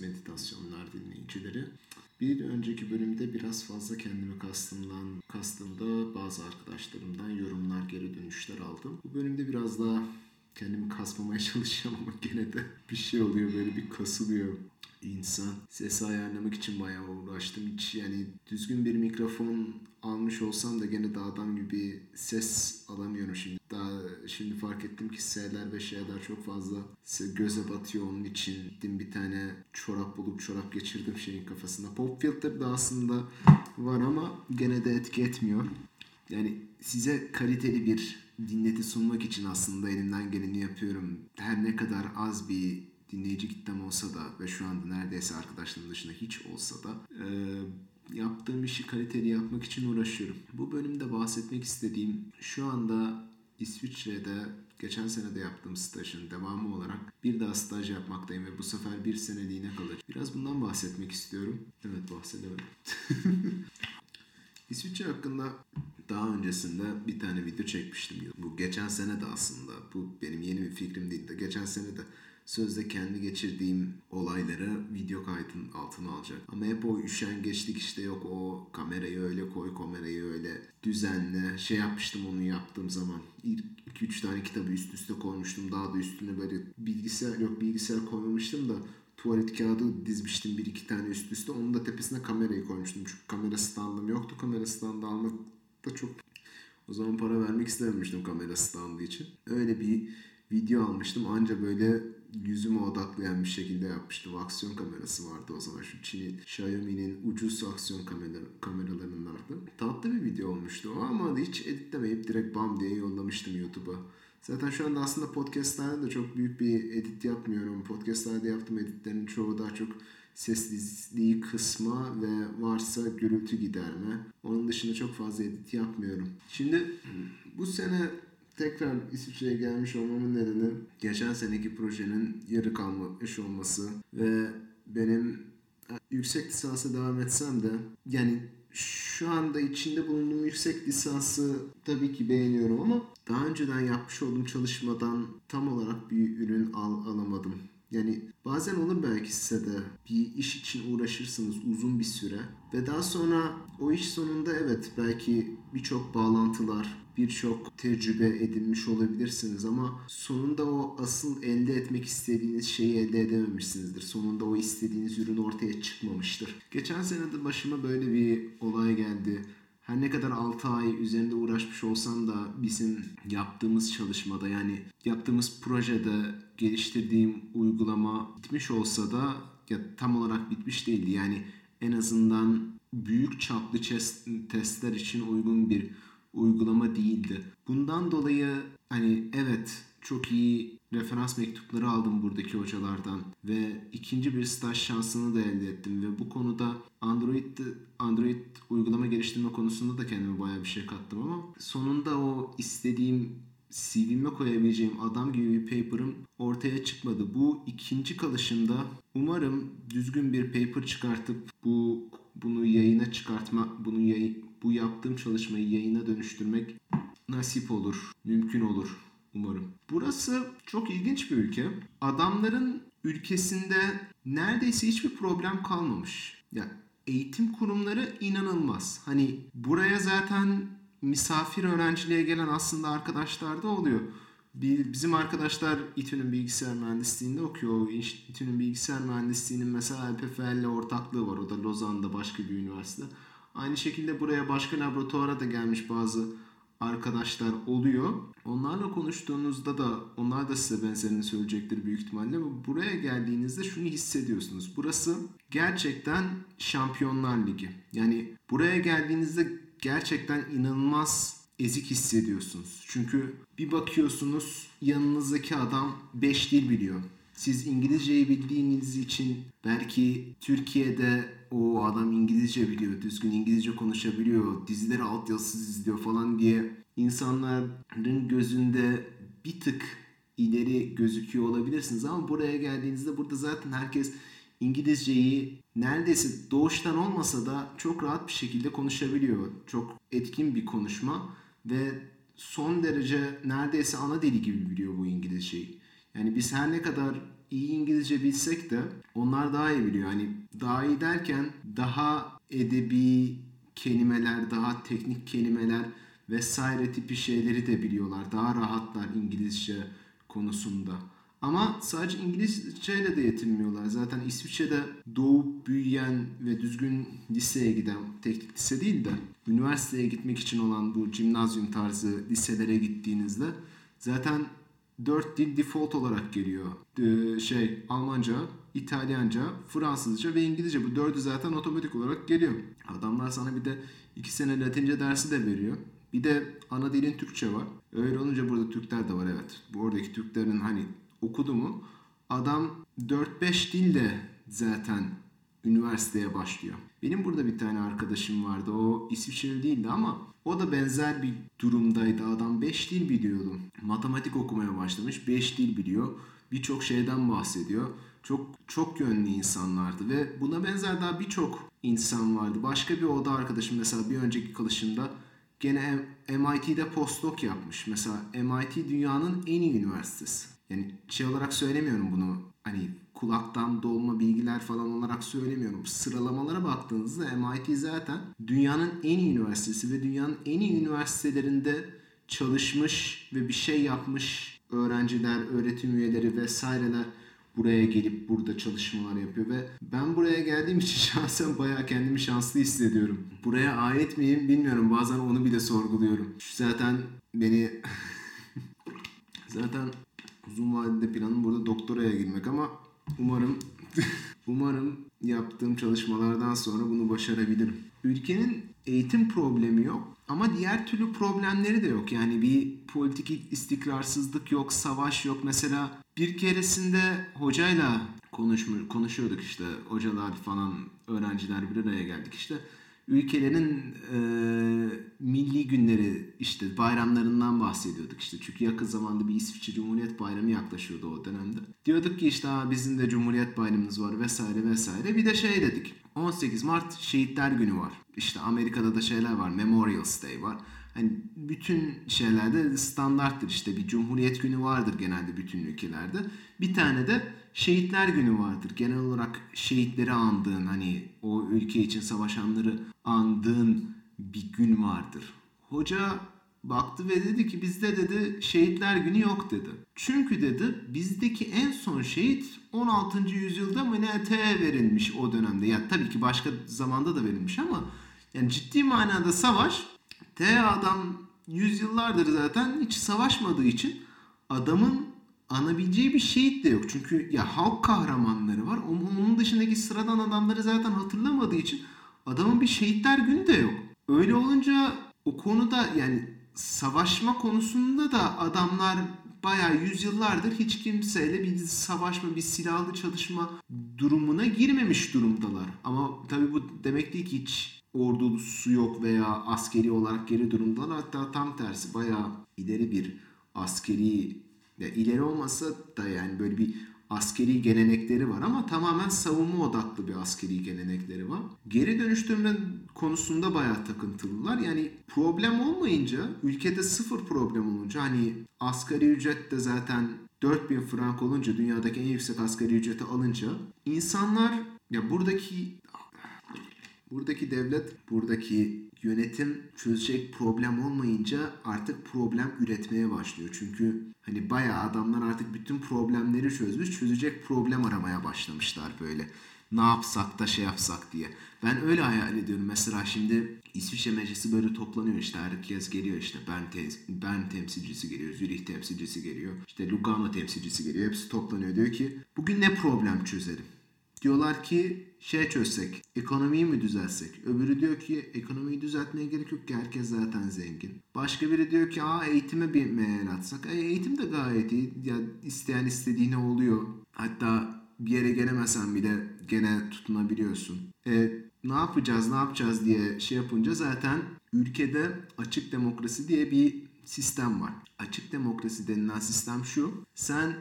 meditasyonlar dinleyicileri. Bir önceki bölümde biraz fazla kendimi kastımda bazı arkadaşlarımdan yorumlar, geri dönüşler aldım. Bu bölümde biraz daha kendimi kasmamaya çalışacağım ama gene de bir şey oluyor, böyle bir kasılıyor insan. Sesi ayarlamak için bayağı uğraştım. Hiç yani düzgün bir mikrofon almış olsam da gene de adam gibi ses alamıyorum şimdi. Şimdi fark ettim ki S'ler ve Ş'ler çok fazla göze batıyor, onun için bir tane çorap bulup çorap geçirdim şeyin kafasına. Pop filter de aslında var ama gene de etki etmiyor. Yani size kaliteli bir dinleti sunmak için aslında elimden geleni yapıyorum. Her ne kadar az bir dinleyici kitlem olsa da ve şu anda neredeyse arkadaşlarım dışında hiç olsa da yaptığım işi kaliteli yapmak için uğraşıyorum. Bu bölümde bahsetmek istediğim, şu anda İsviçre'de geçen sene de yaptığım stajın devamı olarak bir daha staj yapmaktayım ve bu sefer bir seneliğine kalacak. Biraz bundan bahsetmek istiyorum. Evet, bahsedemedim. İsviçre hakkında daha öncesinde bir tane video çekmiştim. Bu geçen sene de aslında, bu benim yeni bir fikrim değil de geçen sene de sözde kendi geçirdiğim olayları video kaydının altına alacak. Ama hep o üşengeçlik, işte yok o kamerayı öyle koy, kamerayı öyle düzenle. Şey yapmıştım onu yaptığım zaman. İlk 2-3 tane kitabı üst üste koymuştum. Daha da üstüne böyle bilgisayar koymamıştım da tuvalet kağıdı dizmiştim 1-2 tane üst üste. Onun da tepesine kamerayı koymuştum. Çünkü kamera standım yoktu. Kamera standı almak da çok... O zaman para vermek istememiştim kamera standı için. Öyle bir video almıştım. Anca böyle yüzüme odaklayan bir şekilde yapmıştım. Aksiyon kamerası vardı o zaman. Şu Çin'in, Xiaomi'nin ucuz aksiyon kameralarının vardı. Tatlı bir video olmuştu o ama hiç editlemeyip direkt bam diye yollamıştım YouTube'a. Zaten şu anda aslında podcastlerde de çok büyük bir edit yapmıyorum. Podcastlerde yaptığım editlerin çoğu daha çok sessizliği kısma ve varsa gürültü giderme. Onun dışında çok fazla edit yapmıyorum. Şimdi bu sene tekrar İsviçre'ye gelmiş olmamın nedeni geçen seneki projenin yarı kalmış olması ve benim yüksek lisansa devam etsem de, yani şu anda içinde bulunduğum yüksek lisansı tabii ki beğeniyorum ama daha önceden yapmış olduğum çalışmadan tam olarak bir ürün alamadım. Yani bazen olur belki size de, bir iş için uğraşırsınız uzun bir süre ve daha sonra o iş sonunda evet belki birçok bağlantılar, birçok tecrübe edinmiş olabilirsiniz ama sonunda o asıl elde etmek istediğiniz şeyi elde edememişsinizdir. Sonunda o istediğiniz ürün ortaya çıkmamıştır. Geçen sene de başıma böyle bir olay geldi. Her ne kadar 6 ay üzerinde uğraşmış olsam da bizim yaptığımız çalışmada, yani yaptığımız projede geliştirdiğim uygulama bitmiş olsa da ya tam olarak bitmiş değildi. Yani en azından büyük çaplı testler için uygun bir uygulama değildi. Bundan dolayı hani evet çok iyi referans mektupları aldım buradaki hocalardan ve ikinci bir staj şansını da elde ettim ve bu konuda Android uygulama geliştirme konusunda da kendime bayağı bir şey kattım ama sonunda o istediğim, CV'me koyabileceğim adam gibi bir paper'ım ortaya çıkmadı. Bu ikinci kalışımda umarım düzgün bir paper çıkartıp bunu yayına çıkartmak, bu yaptığım çalışmayı yayına dönüştürmek nasip olur, mümkün olur umarım. Burası çok ilginç bir ülke. Adamların ülkesinde neredeyse hiçbir problem kalmamış. Yani eğitim kurumları inanılmaz. Hani buraya zaten misafir öğrenciliğe gelen aslında arkadaşlar da oluyor. Bizim arkadaşlar İTÜ'nün bilgisayar mühendisliğinde okuyor. İTÜ'nün bilgisayar mühendisliğinin mesela EPFL ile ortaklığı var. O da Lozan'da başka bir üniversite. Aynı şekilde buraya başka laboratuvara da gelmiş bazı arkadaşlar oluyor. Onlarla konuştuğunuzda da onlar da size benzerini söyleyecektir büyük ihtimalle. Buraya geldiğinizde şunu hissediyorsunuz. Burası gerçekten Şampiyonlar Ligi. Yani buraya geldiğinizde gerçekten inanılmaz ezik hissediyorsunuz. Çünkü bir bakıyorsunuz yanınızdaki adam 5 dil biliyor. Siz İngilizceyi bildiğiniz için belki Türkiye'de o adam İngilizce biliyor, düzgün İngilizce konuşabiliyor, dizileri altyazısız izliyor falan diye insanların gözünde bir tık ileri gözüküyor olabilirsiniz. Ama buraya geldiğinizde burada zaten herkes İngilizceyi neredeyse doğuştan olmasa da çok rahat bir şekilde konuşabiliyor. Çok etkin bir konuşma ve son derece neredeyse ana dili gibi biliyor bu İngilizceyi. Yani biz her ne kadar iyi İngilizce bilsek de onlar daha iyi biliyor. Hani daha iyi derken daha edebi kelimeler, daha teknik kelimeler vesaire tipi şeyleri de biliyorlar. Daha rahatlar İngilizce konusunda. Ama sadece İngilizceyle de yetinmiyorlar. Zaten İsviçre'de doğup büyüyen ve düzgün liseye giden, teknik lise değil de üniversiteye gitmek için olan bu jimnazyum tarzı liselere gittiğinizde zaten 4 dil default olarak geliyor. Almanca, İtalyanca, Fransızca ve İngilizce. Bu dördü zaten otomatik olarak geliyor. Adamlar sana bir de 2 sene Latince dersi de veriyor. Bir de ana dilin Türkçe var. Öyle olunca burada Türkler de var, evet. Bu oradaki Türklerin hani okudu mu adam 4-5 dille zaten üniversiteye başlıyor. Benim burada bir tane arkadaşım vardı. O İsviçreli değildi ama o da benzer bir durumdaydı. Adam 5 dil biliyordu. Matematik okumaya başlamış. 5 dil biliyor. Birçok şeyden bahsediyor. Çok yönlü insanlardı ve buna benzer daha birçok insan vardı. Başka bir oda arkadaşım mesela bir önceki kalışımda gene MIT'de postdoc yapmış. Mesela MIT dünyanın en iyi üniversitesi. Yani şey olarak söylemiyorum bunu. Hani kulaktan dolma bilgiler falan olarak söylemiyorum. Sıralamalara baktığınızda MIT zaten dünyanın en iyi üniversitesi ve dünyanın en iyi üniversitelerinde çalışmış ve bir şey yapmış öğrenciler, öğretim üyeleri vesaireler buraya gelip burada çalışmalar yapıyor ve ben buraya geldiğim için şahsen bayağı kendimi şanslı hissediyorum. Buraya ait miyim bilmiyorum. Bazen onu bile sorguluyorum. Zaten beni zaten uzun vadede planım burada doktoraya girmek ama umarım yaptığım çalışmalardan sonra bunu başarabilirim. Ülkenin eğitim problemi yok ama diğer türlü problemleri de yok. Yani bir politik istikrarsızlık yok, savaş yok. Mesela bir keresinde hocayla konuşuyorduk işte. Hocalar falan, öğrenciler bir araya geldik işte. Ülkelerin milli günleri işte bayramlarından bahsediyorduk işte. Çünkü yakın zamanda bir İsviçre Cumhuriyet Bayramı yaklaşıyordu o dönemde. Diyorduk ki işte bizim de Cumhuriyet Bayramımız var vesaire vesaire. Bir de şey dedik. 18 Mart Şehitler Günü var. İşte Amerika'da da şeyler var. Memorial Day var. Hani bütün şeylerde standarttır işte bir Cumhuriyet Günü vardır genelde bütün ülkelerde. Bir tane de Şehitler Günü vardır. Genel olarak şehitleri andığın, hani o ülke için savaşanları andığın bir gün vardır. Hoca baktı ve dedi ki bizde dedi Şehitler Günü yok dedi. Çünkü dedi bizdeki en son şehit 16. yüzyılda mı ne verilmiş o dönemde. Ya tabii ki başka zamanda da verilmiş ama yani ciddi manada savaş. Adam yüzyıllardır zaten hiç savaşmadığı için adamın anabileceği bir şehit de yok. Çünkü ya halk kahramanları var. Onun dışındaki sıradan adamları zaten hatırlamadığı için adamın bir şehitler günü de yok. Öyle olunca o konuda yani savaşma konusunda da adamlar bayağı yüzyıllardır hiç kimseyle bir savaşma, bir silahlı çalışma durumuna girmemiş durumdalar. Ama tabii bu demek değil ki hiç ordusu yok veya askeri olarak geri durumdalar. Hatta tam tersi bayağı ileri bir askeri, ya ileri olmasa da yani böyle bir askeri gelenekleri var ama tamamen savunma odaklı bir askeri gelenekleri var. Geri dönüştürme konusunda bayağı takıntılılar. Yani problem olmayınca, ülkede sıfır problem olunca, hani asgari ücret de zaten 4000 frank olunca, dünyadaki en yüksek asgari ücreti alınca insanlar ya buradaki devlet, buradaki yönetim çözecek problem olmayınca artık problem üretmeye başlıyor. Çünkü hani bayağı adamlar artık bütün problemleri çözmüş, çözecek problem aramaya başlamışlar böyle. Ne yapsak da şey yapsak diye. Ben öyle hayal ediyorum. Mesela şimdi İsviçre Meclisi böyle toplanıyor işte. Herkes geliyor işte. Bern temsilcisi geliyor. Zürih temsilcisi geliyor. İşte Lugano temsilcisi geliyor. Hepsi toplanıyor. Diyor ki bugün ne problem çözelim? Diyorlar ki çözsek, ekonomiyi mi düzeltsek? Öbürü diyor ki ekonomiyi düzeltmeye gerek yok ki herkes zaten zengin. Başka biri diyor ki eğitime bir meyil atsak. Eğitim de gayet iyi. Ya isteyen istediğine oluyor. Hatta bir yere gelemesen bile gene tutunabiliyorsun. Ne yapacağız diye şey yapınca zaten ülkede açık demokrasi diye bir sistem var. Açık demokrasi denilen sistem şu. Sen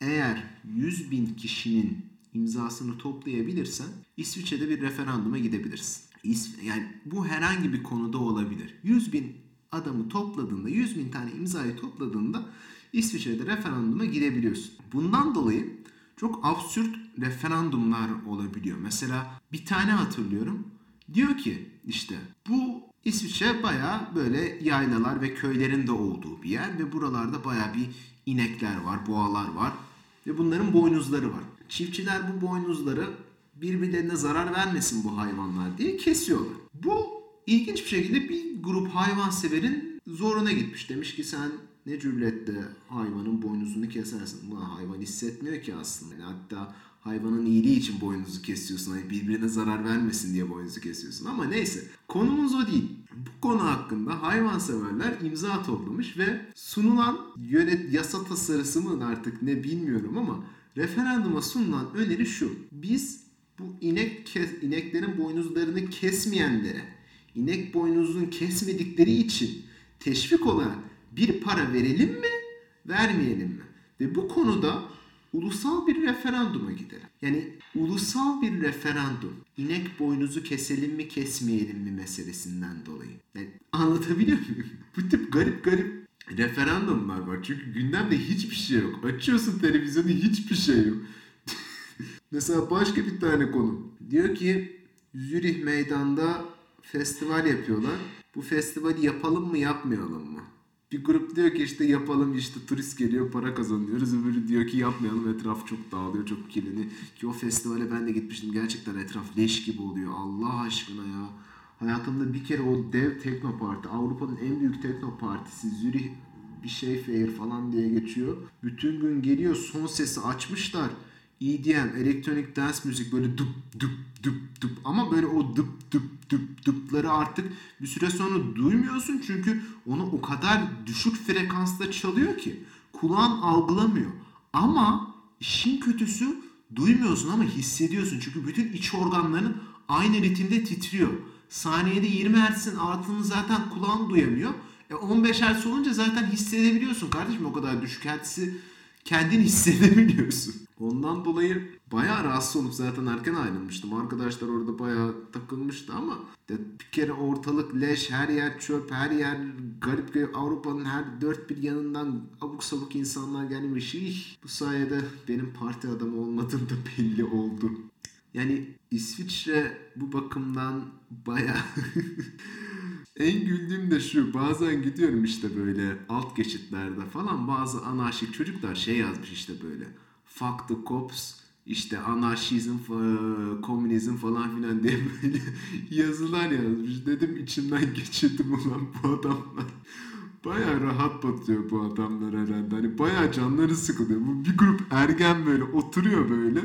eğer 100.000 kişinin imzasını toplayabilirsen İsviçre'de bir referanduma gidebilirsin. Yani bu herhangi bir konuda olabilir. 100.000 adamı topladığında, 100.000 tane imzayı topladığında İsviçre'de referanduma gidebiliyorsun. Bundan dolayı çok absürt referandumlar olabiliyor. Mesela bir tane hatırlıyorum. Diyor ki işte bu İsviçre bayağı böyle yaylalar ve köylerin de olduğu bir yer ve buralarda bayağı bir inekler var, boğalar var ve bunların boynuzları var. Çiftçiler bu boynuzları birbirlerine zarar vermesin bu hayvanlar diye kesiyorlar. Bu ilginç bir şekilde bir grup hayvanseverin zoruna gitmiş. Demiş ki sen ne cüretle hayvanın boynuzunu kesersin. Buna hayvan hissetmiyor ki aslında. Yani hatta hayvanın iyiliği için boynunuzu kesiyorsun. Yani birbirine zarar vermesin diye boynunuzu kesiyorsun. Ama neyse. Konumuz o değil. Bu konu hakkında hayvanseverler imza toplamış ve sunulan yasa tasarısı mı artık ne bilmiyorum ama referanduma sunulan öneri şu. Biz bu ineklerin boynuzlarını kesmeyenlere, inek boynuzunu kesmedikleri için teşvik olarak bir para verelim mi, vermeyelim mi? Ve bu konuda ulusal bir referanduma gidelim. Yani ulusal bir referandum. İnek boynuzu keselim mi kesmeyelim mi meselesinden dolayı. Yani anlatabiliyor muyum? Bu tip garip referandumlar var. Çünkü gündemde hiçbir şey yok. Açıyorsun televizyonu hiçbir şey yok. Mesela başka bir tane konu. Diyor ki Zürih meydanda festival yapıyorlar. Bu festivali yapalım mı yapmayalım mı? Bir grup diyor ki işte yapalım, işte turist geliyor para kazanıyoruz. Öbürü diyor ki yapmayalım, etraf çok dağılıyor, çok kirleniyor. Ki o festivale ben de gitmiştim, gerçekten etraf leş gibi oluyor Allah aşkına ya. Hayatımda bir kere o dev teknoparti, Avrupa'nın en büyük teknopartisi Zürih bir şey fair falan diye geçiyor. Bütün gün geliyor, son sesi açmışlar. EDM, elektronik dance müzik böyle dup dup dup dup ama böyle o dup dup dup dupları artık bir süre sonra duymuyorsun çünkü onu o kadar düşük frekansta çalıyor ki kulağın algılamıyor. Ama işin kötüsü duymuyorsun ama hissediyorsun çünkü bütün iç organların aynı ritimde titriyor. Saniyede 20 Hz'in artığını zaten kulağın duyamıyor. 15 Hz olunca zaten hissedebiliyorsun kardeşim, o kadar düşük Hz'i kendin hissedebiliyorsun. Ondan dolayı bayağı rahatsız olup zaten erken ayrılmıştım. Arkadaşlar orada bayağı takılmıştı ama bir kere ortalık leş, her yer çöp, her yer garip garip, Avrupa'nın her dört bir yanından abuk sabuk insanlar gelmiş. Bu sayede benim parti adamı olmadığım da belli oldu. Yani İsviçre bu bakımdan bayağı... En güldüğüm de şu, bazen gidiyorum işte böyle alt geçitlerde falan bazı anarşik çocuklar şey yazmış işte böyle. Fuck the cops, işte anarşizm, komünizm falan filan diye böyle yazılar yazmış. Dedim içimden geçirdim ulan bu adamlar. Bayağı rahat batıyor bu adamlar herhalde. Hani bayağı canları sıkılıyor. Bu bir grup ergen böyle oturuyor böyle.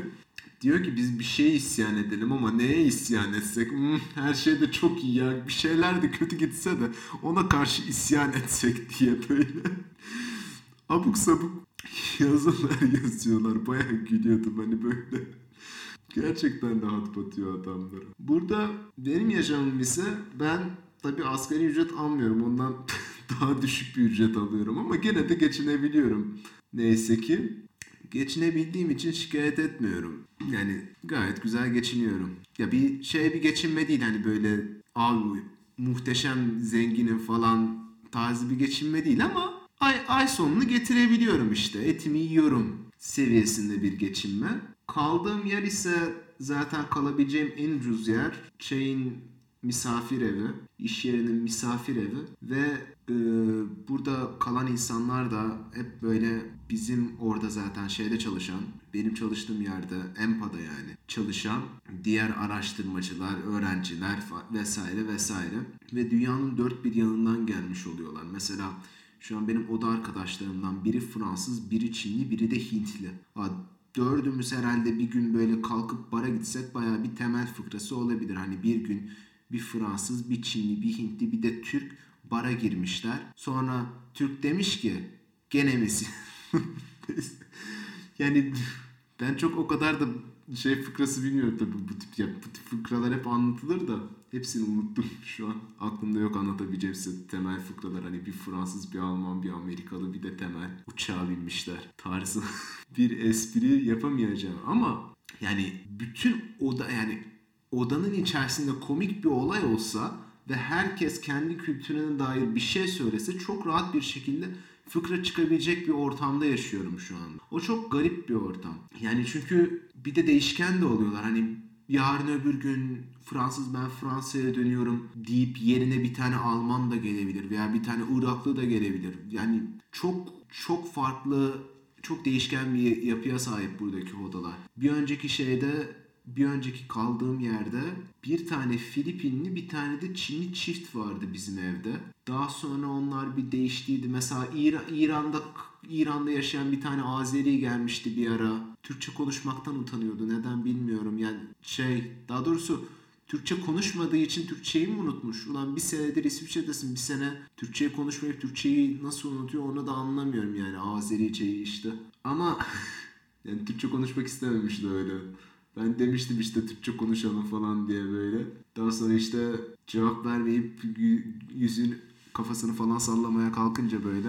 Diyor ki biz bir şeye isyan edelim ama neye isyan etsek? Her şey de çok iyi ya. Bir şeyler de kötü gitse de ona karşı isyan etsek diye böyle. Abuk sabuk yazılar yazıyorlar. Bayağı gülüyordum hani böyle. Gerçekten rahat batıyor adamlara. Burada benim yaşamım ise ben tabii asgari ücret almıyorum. Ondan daha düşük bir ücret alıyorum ama gene de geçinebiliyorum. Neyse ki geçinebildiğim için şikayet etmiyorum. Yani gayet güzel geçiniyorum. Ya bir şey bir geçinme değil hani böyle abi muhteşem zenginin falan tarzı bir geçinme değil ama ay sonunu getirebiliyorum işte. Etimi yiyorum seviyesinde bir geçinme. Kaldığım yer ise zaten kalabileceğim en ucuz yer. Şeyin misafir evi. İş yerinin misafir evi. Ve burada kalan insanlar da hep böyle bizim orada zaten şeyde çalışan, benim çalıştığım yerde EMPA'da yani çalışan diğer araştırmacılar, öğrenciler vesaire vesaire. Ve dünyanın dört bir yanından gelmiş oluyorlar. Mesela şu an benim oda arkadaşlarımdan biri Fransız, biri Çinli, biri de Hintli. Dördümüz herhalde bir gün böyle kalkıp bara gitsek bayağı bir temel fıkrası olabilir. Hani bir gün bir Fransız, bir Çinli, bir Hintli, bir de Türk bara girmişler. Sonra Türk demiş ki gene misin? Yani ben çok o kadar da şey fıkrası bilmiyorum tabii bu tip fıkralar hep anlatılır da hepsini unuttum şu an. Aklımda yok anlatabileceğim size temel fıkralar. Hani bir Fransız, bir Alman, bir Amerikalı, bir de temel uçağa binmişler tarzı bir espri yapamayacağım ama yani bütün oda yani odanın içerisinde komik bir olay olsa ve herkes kendi kültürüne dair bir şey söylese çok rahat bir şekilde fıkra çıkabilecek bir ortamda yaşıyorum şu anda. O çok garip bir ortam. Yani çünkü bir de değişken de oluyorlar. Hani yarın öbür gün ben Fransa'ya dönüyorum deyip yerine bir tane Alman da gelebilir veya bir tane Iraklı da gelebilir. Yani çok farklı, çok değişken bir yapıya sahip buradaki odalar. Bir önceki kaldığım yerde bir tane Filipinli, bir tane de Çinli çift vardı bizim evde. Daha sonra onlar bir değiştiydi. Mesela İran'da yaşayan bir tane Azeri gelmişti bir ara. Türkçe konuşmaktan utanıyordu. Neden bilmiyorum. Yani daha doğrusu Türkçe konuşmadığı için Türkçeyi mi unutmuş? Ulan bir senedir İsviçre'desin, bir sene Türkçeyi konuşmayıp Türkçeyi nasıl unutuyor onu da anlamıyorum yani Azerice'yi işte. Ama yani Türkçe konuşmak istememişti öyle. Ben demiştim işte Türkçe konuşalım falan diye böyle. Daha sonra işte cevap vermeyip kafasını falan sallamaya kalkınca böyle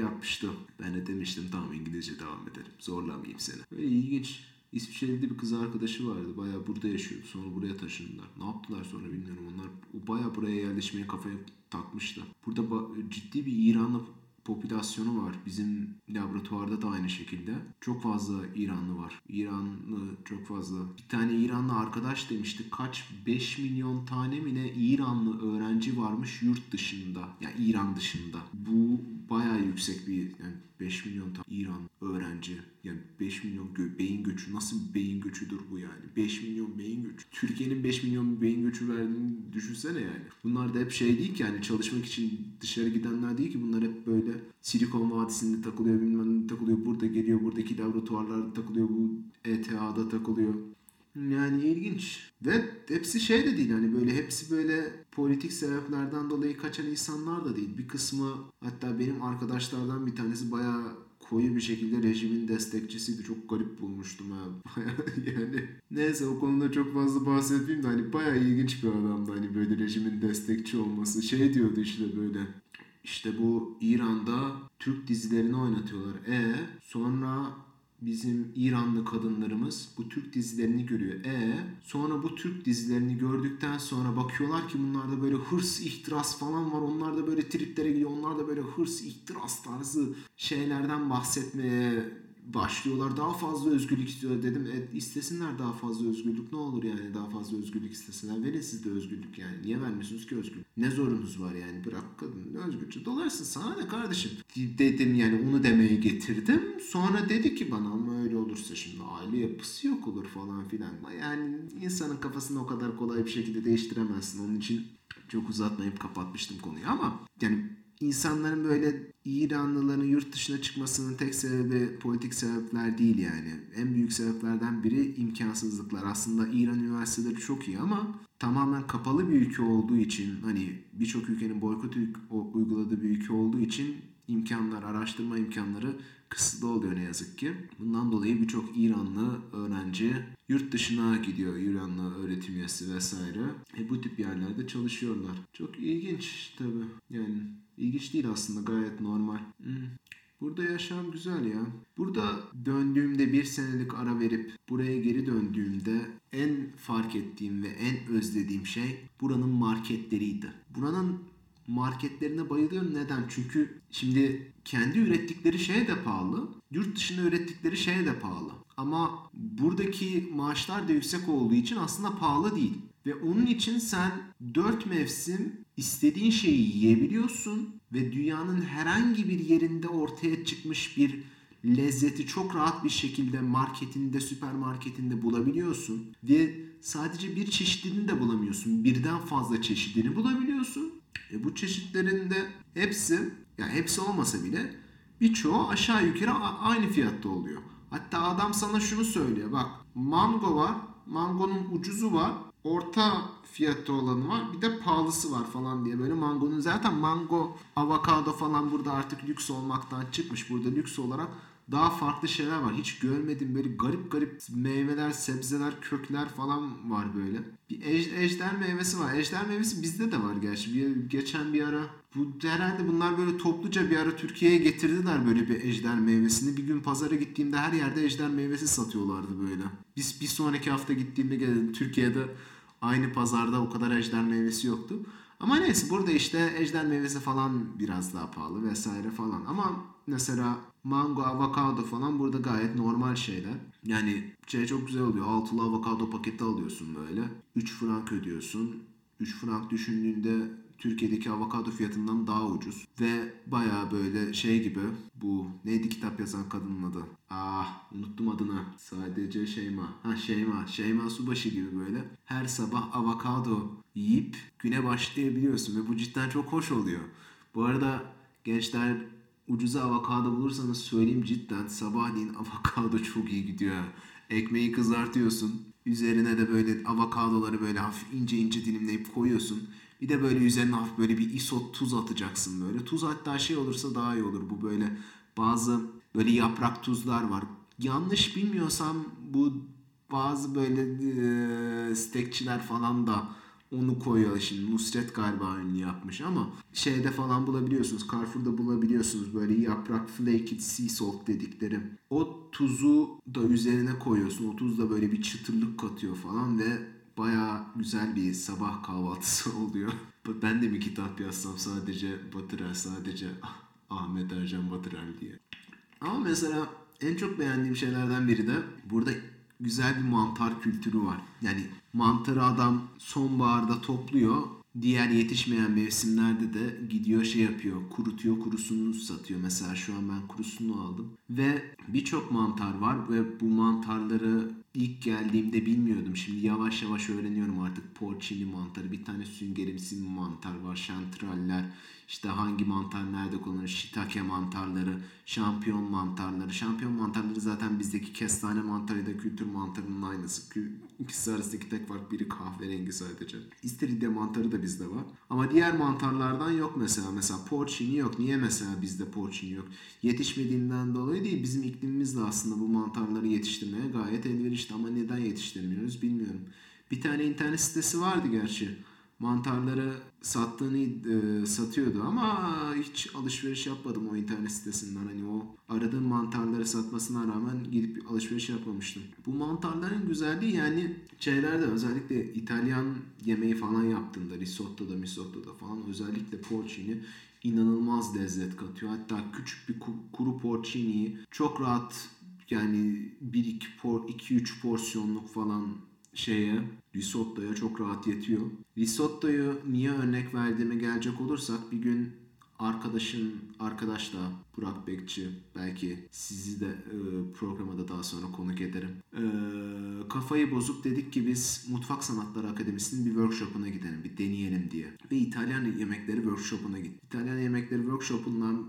yapmıştı. Ben de demiştim tamam İngilizce devam edelim. Zorlamayayım seni. Böyle ilginç. İsviçre'de bir kız arkadaşı vardı. Bayağı burada yaşıyordu. Sonra buraya taşındılar. Ne yaptılar sonra bilmiyorum. Onlar bayağı buraya yerleşmeye kafaya takmıştı. Burada ciddi bir İranlı popülasyonu var. Bizim laboratuvarda da aynı şekilde. Çok fazla İranlı var. Bir tane İranlı arkadaş demişti. 5 milyon tane mi ne İranlı öğrenci varmış yurt dışında. Yani İran dışında. Bu bayağı yüksek bir yani 5 milyon İran öğrenci. Yani 5 milyon beyin göçü. Nasıl bir beyin göçüdür bu yani? 5 milyon beyin göçü. Türkiye'nin 5 milyon beyin göçü verdiğini düşünsene yani. Bunlar da hep değil ki yani çalışmak için dışarı gidenler değil ki. Bunlar hep böyle Silikon Vadisi'nde takılıyor, bilmem ne takılıyor. Burada geliyor, buradaki laboratuvarlarda takılıyor. Bu ETA'da takılıyor. Yani ilginç. Ve hepsi de değil hani böyle hepsi böyle politik sebeplerden dolayı kaçan insanlar da değil. Bir kısmı hatta benim arkadaşlardan bir tanesi bayağı koyu bir şekilde rejimin destekçisiydi. Çok garip bulmuştum abi. Yani neyse o konuda çok fazla bahsetmeyeyim de hani bayağı ilginç bir adamdı. Hani böyle rejimin destekçi olması diyordu işte böyle. İşte bu İran'da Türk dizilerini oynatıyorlar. Sonra bizim İranlı kadınlarımız bu Türk dizilerini görüyor. Sonra bu Türk dizilerini gördükten sonra bakıyorlar ki bunlarda böyle hırs, ihtiras falan var. Onlar da böyle triplere gidiyor. Onlar da böyle hırs, ihtiras tarzı şeylerden bahsetmeye başlıyorlar. Daha fazla özgürlük istiyor dedim. İstesinler daha fazla özgürlük. Ne olur yani daha fazla özgürlük istesinler. Verin siz de özgürlük yani. Niye vermiyorsunuz ki özgürlük? Ne zorunuz var yani? Bırak kadın özgürce dolarsın. Sana ne kardeşim? Dedim yani onu demeye getirdim. Sonra dedi ki bana ama öyle olursa şimdi aile yapısı yok olur falan filan. Yani insanın kafasını o kadar kolay bir şekilde değiştiremezsin. Onun için çok uzatmayıp kapatmıştım konuyu ama yani İnsanların böyle İranlıların yurt dışına çıkmasının tek sebebi politik sebepler değil yani. En büyük sebeplerden biri imkansızlıklar. Aslında İran üniversiteleri çok iyi ama tamamen kapalı bir ülke olduğu için hani birçok ülkenin boykot uyguladığı bir ülke olduğu için araştırma imkanları kısıtlı oluyor ne yazık ki. Bundan dolayı birçok İranlı öğrenci yurt dışına gidiyor. İranlı öğretim üyesi vesaire. Bu tip yerlerde çalışıyorlar. Çok ilginç tabii yani. İlginç değil aslında gayet normal. Burada yaşam güzel ya. Burada döndüğümde bir senelik ara verip buraya geri döndüğümde en fark ettiğim ve en özlediğim şey buranın marketleriydi. Buranın marketlerine bayılıyorum. Neden? Çünkü şimdi kendi ürettikleri şey de pahalı. Yurt dışında ürettikleri şey de pahalı. Ama buradaki maaşlar da yüksek olduğu için aslında pahalı değil. Ve onun için sen 4 mevsim istediğin şeyi yiyebiliyorsun ve dünyanın herhangi bir yerinde ortaya çıkmış bir lezzeti çok rahat bir şekilde marketinde, süpermarketinde bulabiliyorsun. Ve sadece bir çeşidini de bulamıyorsun. Birden fazla çeşidini bulabiliyorsun. Bu çeşitlerin de hepsi olmasa bile birçoğu aşağı yukarı aynı fiyatta oluyor. Hatta adam sana şunu söylüyor. Bak mango var. Mangonun ucuzu var. Orta fiyatı olanı var. Bir de pahalısı var falan diye böyle mangonun zaten avokado falan burada artık lüks olmaktan çıkmış. Burada lüks olarak daha farklı şeyler var. Hiç görmediğim böyle garip meyveler, sebzeler, kökler falan var böyle. Bir ejder meyvesi var. Ejder meyvesi bizde de var gerçi. Geçen bir ara herhalde bunlar böyle topluca bir ara Türkiye'ye getirdiler böyle bir ejder meyvesini. Bir gün pazara gittiğimde her yerde ejder meyvesi satıyorlardı böyle. Biz bir sonraki hafta gittiğimde Türkiye'de aynı pazarda o kadar ejder meyvesi yoktu. Ama neyse burada işte ejder meyvesi falan biraz daha pahalı vesaire falan. Ama mesela mango, avokado falan burada gayet normal şeyler. Yani şey çok güzel oluyor. Altılı avokado paketi alıyorsun böyle. 3 frank ödüyorsun. 3 frank düşündüğünde Türkiye'deki avokado fiyatından daha ucuz. Ve baya böyle şey gibi, bu neydi kitap yazan kadının adı? Unuttum adını. Sadece Şeyma. Şeyma Subaşı gibi böyle. Her sabah avokado yiyip güne başlayabiliyorsun ve bu cidden çok hoş oluyor. Bu arada gençler, ucuza avokado bulursanız söyleyeyim, cidden sabahleyin avokado çok iyi gidiyor. Ekmeği kızartıyorsun. Üzerine de böyle avokadoları böyle hafif ince ince dilimleyip koyuyorsun. Bir de böyle üzerine hafif böyle bir isot tuz atacaksın böyle. Tuz hatta şey olursa daha iyi olur. Bu böyle bazı böyle yaprak tuzlar var. Yanlış bilmiyorsam bu bazı böyle stekçiler falan da onu koyuyor. Şimdi Nusret galiba ünlü yapmış ama şeyde falan bulabiliyorsunuz. Carrefour'da bulabiliyorsunuz böyle yaprak flaked sea salt dedikleri. O tuzu da üzerine koyuyorsun. O tuz da böyle bir çıtırlık katıyor falan ve bayağı güzel bir sabah kahvaltısı oluyor. Ben de mi kitap yazsam sadece Batırer, sadece Ahmet Ercan Batırer diye. Ama mesela en çok beğendiğim şeylerden biri de burada güzel bir mantar kültürü var. Yani mantarı adam sonbaharda topluyor. Diğer yetişmeyen mevsimlerde de gidiyor şey yapıyor. Kurutuyor, kurusunu satıyor. Mesela şu an ben kurusunu aldım. Ve birçok mantar var ve bu mantarları ilk geldiğimde bilmiyordum. Şimdi yavaş yavaş öğreniyorum artık. Porcini mantarı, bir tane süngerimsi mantar var. Şantraller, işte hangi mantar nerede kullanılır. Shiitake mantarları, şampiyon mantarları. Şampiyon mantarları zaten bizdeki kestane mantarı da kültür mantarının aynısı. İkisi arasındaki tek fark biri kahverengi sadece. İstiridye mantarı da bizde var. Ama diğer mantarlardan yok mesela. Mesela porcini yok. Niye mesela bizde porcini yok? Yetişmediğinden dolayı değil. Bizim iklimimiz de aslında bu mantarları yetiştirmeye gayet elverişli ama neden yetiştirmiyoruz bilmiyorum. Bir tane internet sitesi vardı gerçi. Mantarları satıyordu ama hiç alışveriş yapmadım o internet sitesinden. Hani o aradığım mantarları satmasına rağmen gidip alışveriş yapmamıştım. Bu mantarların güzelliği yani şeylerde, özellikle İtalyan yemeği falan yaptığında, risottoda, misottoda falan özellikle porcini inanılmaz lezzet katıyor. Hatta küçük bir kuru porciniyi çok rahat, yani 2-3 porsiyonluk falan şeye, risottoya çok rahat yetiyor. Risottoyu niye örnek verdiğime gelecek olursak, bir gün arkadaşla Burak Bekçi, belki sizi de programa da daha sonra konuk ederim. Kafayı bozup dedik ki biz Mutfak Sanatları Akademisi'nin bir workshop'una gidelim, bir deneyelim diye. Ve İtalyan yemekleri workshop'una gittik. İtalyan yemekleri workshop'unun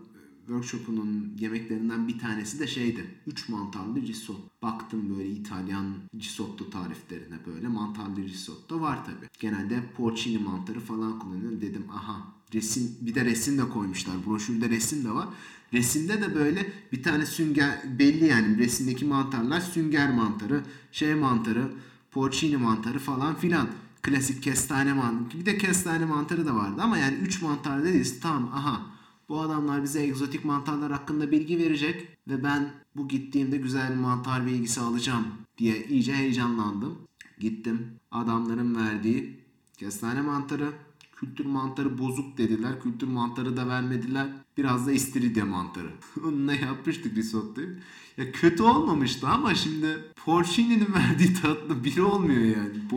yemeklerinden bir tanesi de şeydi. 3 mantarlı risotto. Baktım böyle İtalyan risotto tariflerine, böyle mantarlı risotto var tabii. Genelde porcini mantarı falan kullanıyorum. Dedim bir de resim de koymuşlar. Broşürde resim de var. Resimde de böyle bir tane sünger belli, yani resimdeki mantarlar sünger mantarı, şey mantarı, porcini mantarı falan filan. Klasik kestane mantarı. Bir de kestane mantarı da vardı ama yani 3 mantar dediyiz. Tamam, bu adamlar bize egzotik mantarlar hakkında bilgi verecek ve ben bu gittiğimde güzel mantar bilgisi alacağım diye iyice heyecanlandım. Gittim, adamların verdiği kestane mantarı, kültür mantarı bozuk dediler. Kültür mantarı da vermediler. Biraz da istiridye mantarı. Onunla yapmıştık risottoyu. Ya kötü olmamıştı ama şimdi porcini'nin verdiği tatlı biri olmuyor yani.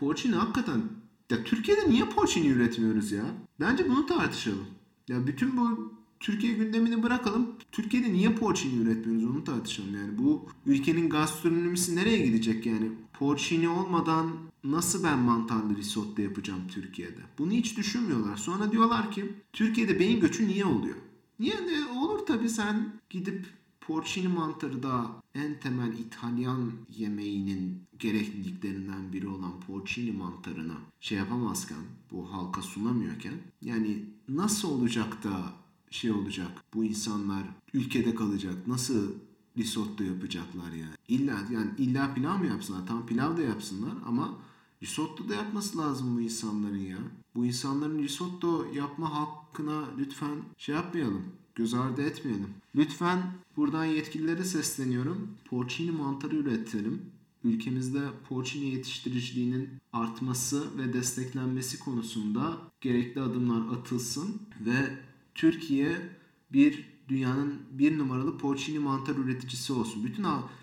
Porcini hakikaten. Ya Türkiye'de niye porcini üretmiyoruz ya? Bence bunu tartışalım. Ya bütün bu Türkiye gündemini bırakalım. Türkiye'de niye porcini üretmiyoruz onu tartışalım yani. Bu ülkenin gastronomisi nereye gidecek yani? Porcini olmadan nasıl ben mantarlı risotto yapacağım Türkiye'de? Bunu hiç düşünmüyorlar. Sonra diyorlar ki Türkiye'de beyin göçü niye oluyor? Niye de olur tabii, sen gidip porcini mantarı da en temel İtalyan yemeğinin gerekliliklerinden biri olan porcini mantarını şey yapamazken, bu halka sunamıyorken, yani nasıl olacak da şey olacak, bu insanlar ülkede kalacak, nasıl risotto yapacaklar yani? İlla pilav mı yapsınlar? Tam pilav da yapsınlar ama risotto da yapması lazım bu insanların ya. Bu insanların risotto yapma hakkına lütfen şey yapmayalım, göz ardı etmeyelim. Lütfen buradan yetkililere sesleniyorum. Porcini mantarı üretelim. ülkemizde porcini yetiştiriciliğinin artması ve desteklenmesi konusunda gerekli adımlar atılsın ve Türkiye dünyanın bir numaralı porcini mantar üreticisi olsun.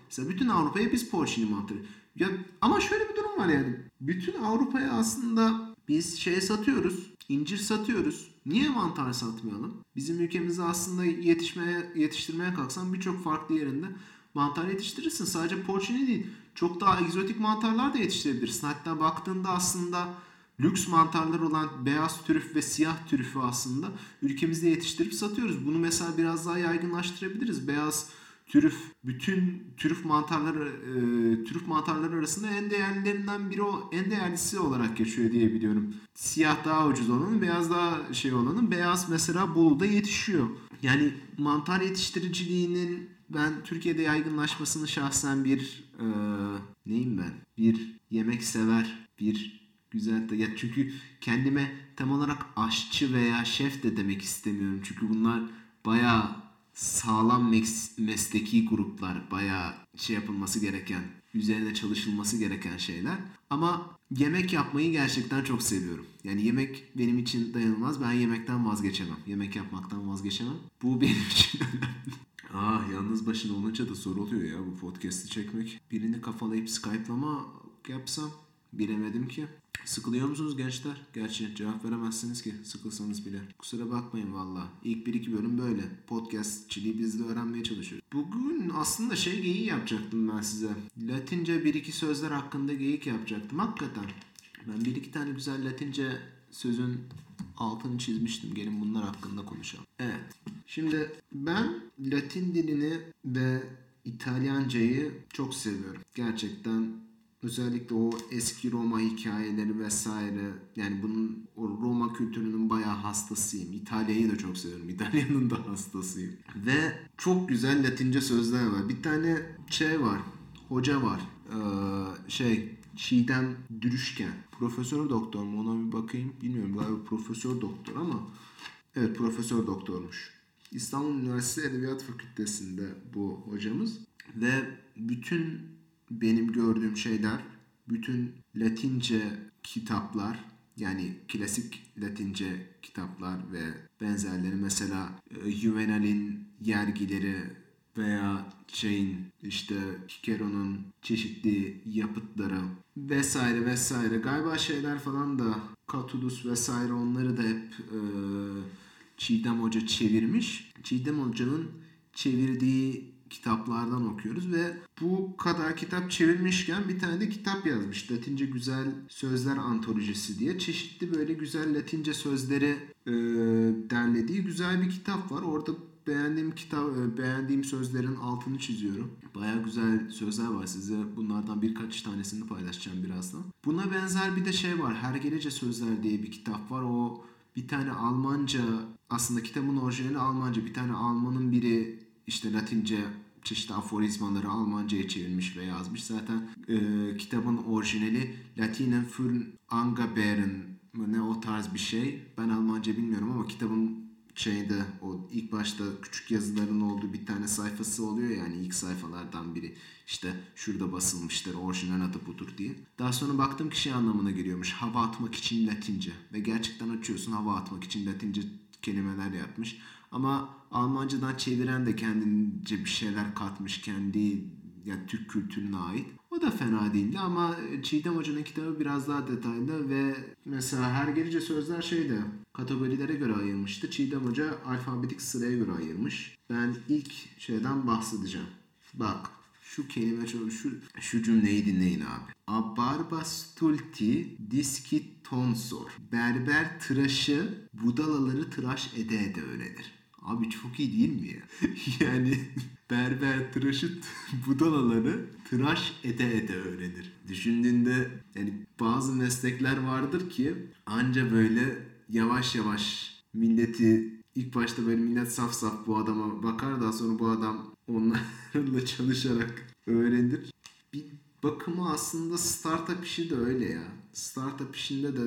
Mesela bütün Avrupa'ya biz porcini mantarı. Ya, ama şöyle bir durum var yani. Bütün Avrupa'ya aslında biz satıyoruz. İncir satıyoruz. Niye mantar satmayalım? Bizim ülkemizde aslında yetiştirmeye kalksan birçok farklı yerinde mantar yetiştirirsin. Sadece porcini değil. Çok daha egzotik mantarlar da yetiştirebilirsin. Hatta baktığında aslında lüks mantarlar olan beyaz trüf ve siyah trüfü aslında ülkemizde yetiştirip satıyoruz. Bunu mesela biraz daha yaygınlaştırabiliriz. Beyaz trüf bütün trüf mantarları arasında en değerlilerinden biri, en değerlisi olarak geçiyor diye biliyorum. Siyah daha ucuz olanın, beyaz daha olanın. Beyaz mesela Bolu'da yetişiyor. Yani mantar yetiştiriciliğinin ben Türkiye'de yaygınlaşmasını şahsen bir yemek sever, bir güzel de. Ya çünkü kendime tam olarak aşçı veya şef de demek istemiyorum. Çünkü bunlar bayağı sağlam mesleki gruplar, bayağı yapılması gereken, üzerine çalışılması gereken şeyler. Ama yemek yapmayı gerçekten çok seviyorum. Yani yemek benim için dayanılmaz. Ben yemekten vazgeçemem. Yemek yapmaktan vazgeçemem. Bu benim için önemli. Yalnız başına olunca da zor oluyor ya bu podcast'i çekmek. Birini kafalayıp Skype'lama yapsam bilemedim ki. Sıkılıyor musunuz gençler? Gerçi cevap veremezsiniz ki sıkılsanız bile. Kusura bakmayın valla. İlk 1-2 bölüm böyle. Podcastçiliği biz de öğrenmeye çalışıyoruz. Bugün aslında geyiği yapacaktım ben size. Latince 1-2 sözler hakkında geyik yapacaktım. Hakikaten. Ben 1-2 tane güzel Latince sözün altını çizmiştim. Gelin bunlar hakkında konuşalım. Evet. Şimdi ben Latin dilini ve İtalyancayı çok seviyorum. Gerçekten özellikle o eski Roma hikayeleri vesaire, yani bunun o Roma kültürünün bayağı hastasıyım. İtalya'yı da çok seviyorum. İtalya'nın da hastasıyım. Ve çok güzel Latince sözler var. Bir tane var. Hoca var. Çiğdem Dürüşken. Profesör doktor mu? Ona bir bakayım. Bilmiyorum. Galiba profesör doktor ama evet, profesör doktormuş. İstanbul Üniversitesi Edebiyat Fakültesi'nde bu hocamız. Ve bütün benim gördüğüm şeyler, bütün Latince kitaplar, yani klasik Latince kitaplar ve benzerleri, mesela Juvenal'in yergileri veya Cicero'nun çeşitli yapıtları vesaire vesaire, galiba şeyler falan da Catulus vesaire, onları da hep Çiğdem Hoca çevirmiş. Çiğdem Hoca'nın çevirdiği kitaplardan okuyoruz ve bu kadar kitap çevirmişken bir tane de kitap yazmış. Latince Güzel Sözler Antolojisi diye. Çeşitli böyle güzel Latince sözleri derlediği güzel bir kitap var. Orada beğendiğim sözlerin altını çiziyorum. Baya güzel sözler var. Size bunlardan birkaç tanesini paylaşacağım birazdan. Buna benzer bir de var. Hergelece Sözler diye bir kitap var. O bir tane Almanca, aslında kitabın orijinali Almanca. Bir tane Alman'ın biri Latince çeşitli aforizmaları Almanca'ya çevirmiş ve yazmış. Zaten kitabın orijinali Latinen für Angaberen ne o tarz bir şey. Ben Almanca bilmiyorum ama kitabın o ilk başta küçük yazıların olduğu bir tane sayfası oluyor, yani ilk sayfalardan biri. Şurada basılmıştır, orijinal adı budur diye. Daha sonra baktım ki anlamına geliyormuş. Hava atmak için Latince. Ve gerçekten açıyorsun, hava atmak için Latince kelimeler yapmış. Ama Almancadan çeviren de kendince bir şeyler katmış, Türk kültürüne ait. O da fena değildi ama Çiğdem Hoca'nın kitabı biraz daha detaylı ve mesela Hergelece Sözler kategorilere göre ayırmıştı. Çiğdem Hoca alfabetik sıraya göre ayırmış. Ben ilk şeyden bahsedeceğim. Bak şu kelime, şu cümleyi dinleyin abi. Abarbastulti diski tonsor. Berber tıraşı budalaları tıraş ede ede öğrenir. Abi çok iyi değil mi ya? Yani berber tıraşı budalaları tıraş ede ede öğrenir. Düşündüğünde yani bazı meslekler vardır ki anca böyle yavaş yavaş milleti, ilk başta böyle millet saf saf bu adama bakar, daha sonra bu adam onlarla çalışarak öğrenir. Bir bakıma aslında startup işi de öyle ya. Startup işinde de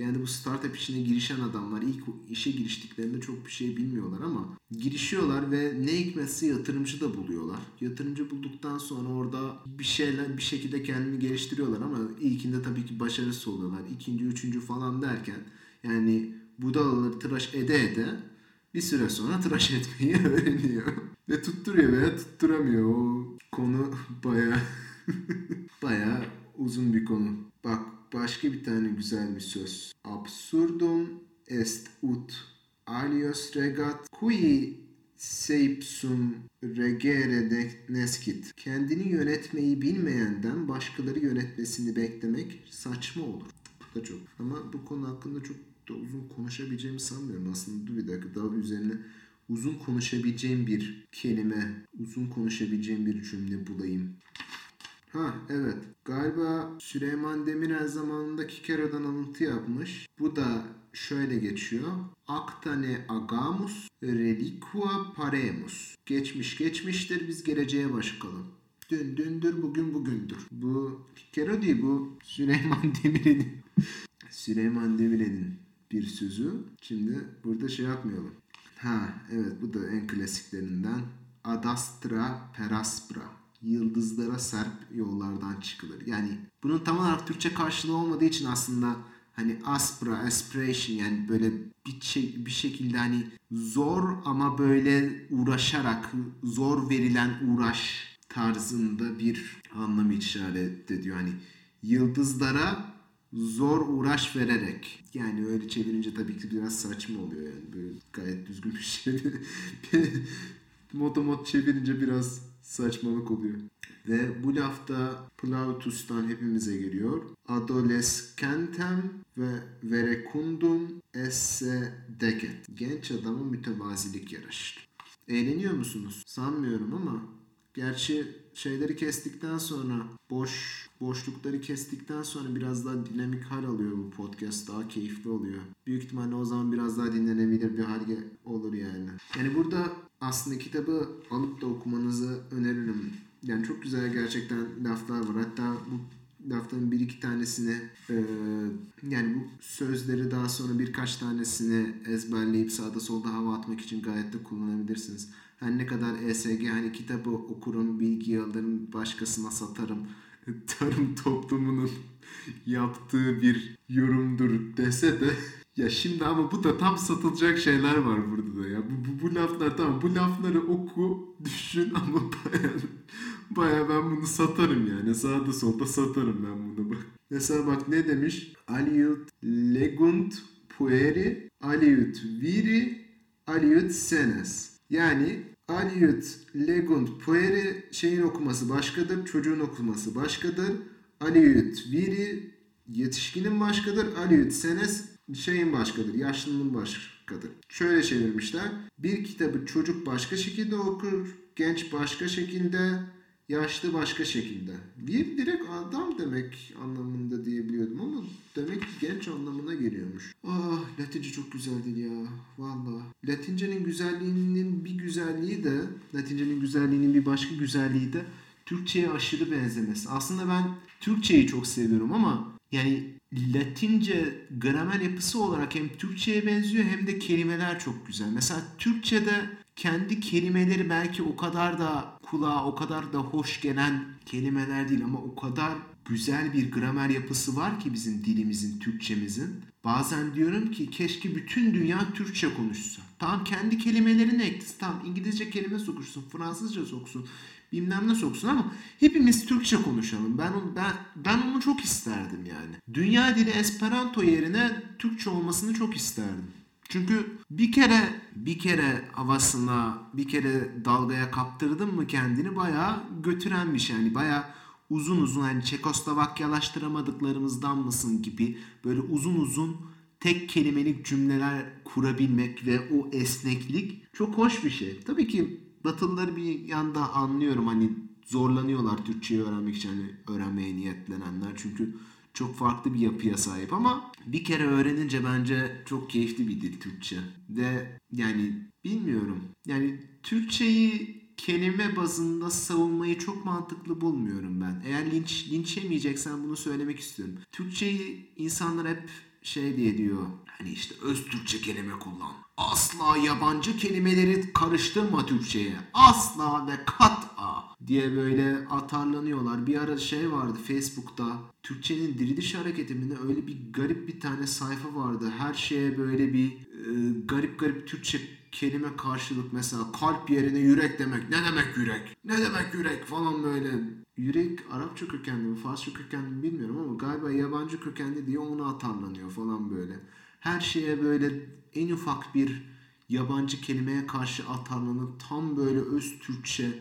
Genelde bu startup işine girişen adamlar ilk işe giriştiklerinde çok bir şey bilmiyorlar ama girişiyorlar ve ne hikmetse yatırımcı da buluyorlar. Yatırımcı bulduktan sonra orada bir şeyler, bir şekilde kendini geliştiriyorlar ama ilkinde tabii ki başarısız oluyorlar. İkinci, üçüncü falan derken yani budalaları tıraş ede ede bir süre sonra tıraş etmeyi öğreniyor. Ve tutturuyor veya tutturamıyor. O konu bayağı bayağı uzun bir konu. Bak, başka bir tane güzel bir söz. Absurdum est ut alios regat qui seipsum regere nescit. Kendini yönetmeyi bilmeyenden başkaları yönetmesini beklemek saçma olur. Bu da çok. Ama bu konu hakkında çok da uzun konuşabileceğimi sanmıyorum. Aslında dur bir dakika, daha üzerine uzun konuşabileceğim bir kelime, uzun konuşabileceğim bir cümle bulayım. Ha evet. Galiba Süleyman Demirel zamanında Cicero'dan alıntı yapmış. Bu da şöyle geçiyor. Actane agamus reliqua paremus. Geçmiş geçmiştir, biz geleceğe başkalım. Dün dündür, bugün bugündür. Bu Cicero değil, bu Süleyman Demirel'in. Süleyman Demirel'in bir sözü. Şimdi burada şey yapmayalım. Ha evet, bu da en klasiklerinden. Ad astra per aspera. Yıldızlara serp yollardan çıkılır. Yani bunun tam olarak Türkçe karşılığı olmadığı için aslında hani aspra, aspiration yani böyle bir şekilde hani zor ama böyle uğraşarak zor verilen uğraş tarzında bir anlam işaret ediyor. Hani yıldızlara zor uğraş vererek, yani öyle çevirince tabii ki biraz saçma oluyor yani böyle gayet düzgün bir şey. Motomot çevirince biraz saçmalık oluyor. Ve bu lafta Plautus'tan hepimize geliyor. Adolescentem ve verecundum esse decet. Genç adama mütevazilik yaraşır. Eğleniyor musunuz? Sanmıyorum ama gerçi şeyleri kestikten sonra, boşlukları kestikten sonra biraz daha dinamik hal alıyor bu podcast. Daha keyifli oluyor. Büyük ihtimalle o zaman biraz daha dinlenebilir bir hal olur yani. Yani burada aslında kitabı alıp da okumanızı öneririm. Yani çok güzel gerçekten laflar var. Hatta bu lafların bir iki tanesini yani bu sözleri daha sonra birkaç tanesini ezberleyip sağda solda hava atmak için gayet de kullanabilirsiniz. Her ne kadar ESG hani kitabı okurum, bilgi alırım, başkasına satarım, tarım toplumunun yaptığı bir yorumdur dese de ya şimdi ama bu da tam satılacak şeyler var burada da ya. Bu laflar tamam, bu lafları oku, düşün ama baya ben bunu satarım yani. Sağda solda satarım ben bunu bak. Mesela bak ne demiş? Aliut legunt pueri, aliut viri, aliut senes. Yani aliut legunt pueri şeyin okuması başkadır, çocuğun okuması başkadır. Aliut viri yetişkinin başkadır, aliut senes şeyin başkadır, yaşlının başkadır. Şöyle çevirmişler. Bir kitabı çocuk başka şekilde okur, genç başka şekilde, yaşlı başka şekilde. Bir direkt adam demek anlamında diyebiliyordum ama demek ki genç anlamına geliyormuş. Ah, Latince çok güzel dil ya. Valla. Latincenin güzelliğinin bir başka güzelliği de Türkçe'ye aşırı benzemesi. Aslında ben Türkçe'yi çok seviyorum ama yani Latince gramer yapısı olarak hem Türkçe'ye benziyor hem de kelimeler çok güzel. Mesela Türkçe'de kendi kelimeleri belki o kadar da kulağa o kadar da hoş gelen kelimeler değil ama o kadar güzel bir gramer yapısı var ki bizim dilimizin, Türkçemizin. Bazen diyorum ki keşke bütün dünya Türkçe konuşsa. Tam kendi kelimelerini eklesin, tam İngilizce kelime sokuşsun, Fransızca soksun, bilmem ne soksun ama hepimiz Türkçe konuşalım. Ben onu çok isterdim yani. Dünya dili Esperanto yerine Türkçe olmasını çok isterdim. Çünkü bir kere havasına, bir kere dalgaya kaptırdın mı kendini bayağı götüren bir şey. Yani bayağı uzun uzun hani Çekoslovakyalaştıramadıklarımızdan mısın gibi böyle uzun uzun tek kelimelik cümleler kurabilmek ve o esneklik çok hoş bir şey. Tabii ki Batılıları bir yanda anlıyorum, hani zorlanıyorlar Türkçeyi öğrenmek için, hani öğrenmeye niyetlenenler çünkü çok farklı bir yapıya sahip ama bir kere öğrenince bence çok keyifli bir dil Türkçe. Ve yani bilmiyorum. Yani Türkçeyi kelime bazında savunmayı çok mantıklı bulmuyorum ben. Eğer linç yemeyeceksen bunu söylemek istiyorum. Türkçeyi insanlar hep şey diye diyor. Hani işte öz Türkçe kelime kullan. Asla yabancı kelimeleri karıştırma Türkçe'ye. Asla ve kat'a diye böyle atarlanıyorlar. Bir ara şey vardı Facebook'ta. Türkçenin diriliş hareketiminde öyle bir garip bir tane sayfa vardı. Her şeye böyle bir garip Türkçe kelime karşılık. Mesela kalp yerine yürek demek. Ne demek yürek? Ne demek yürek falan böyle. Yürek Arapça kökenli mi, Farsça kökenli mi bilmiyorum ama galiba yabancı kökenli diye ona atarlanıyor falan böyle. Her şeye böyle en ufak bir yabancı kelimeye karşı atarlanıp tam böyle öz Türkçe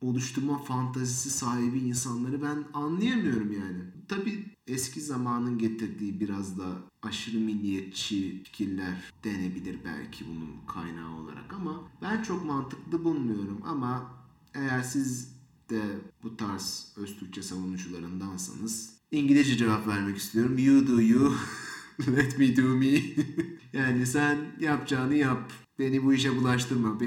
oluşturma fantazisi sahibi insanları ben anlayamıyorum yani. Tabii eski zamanın getirdiği biraz da aşırı milliyetçi fikirler denebilir belki bunun kaynağı olarak ama ben çok mantıklı bulmuyorum ama eğer siz de bu tarz öz Türkçe savunucularındansanız İngilizce cevap vermek istiyorum. You do you. Let me do me. Yani sen yapacağını yap. Beni bu işe bulaştırma.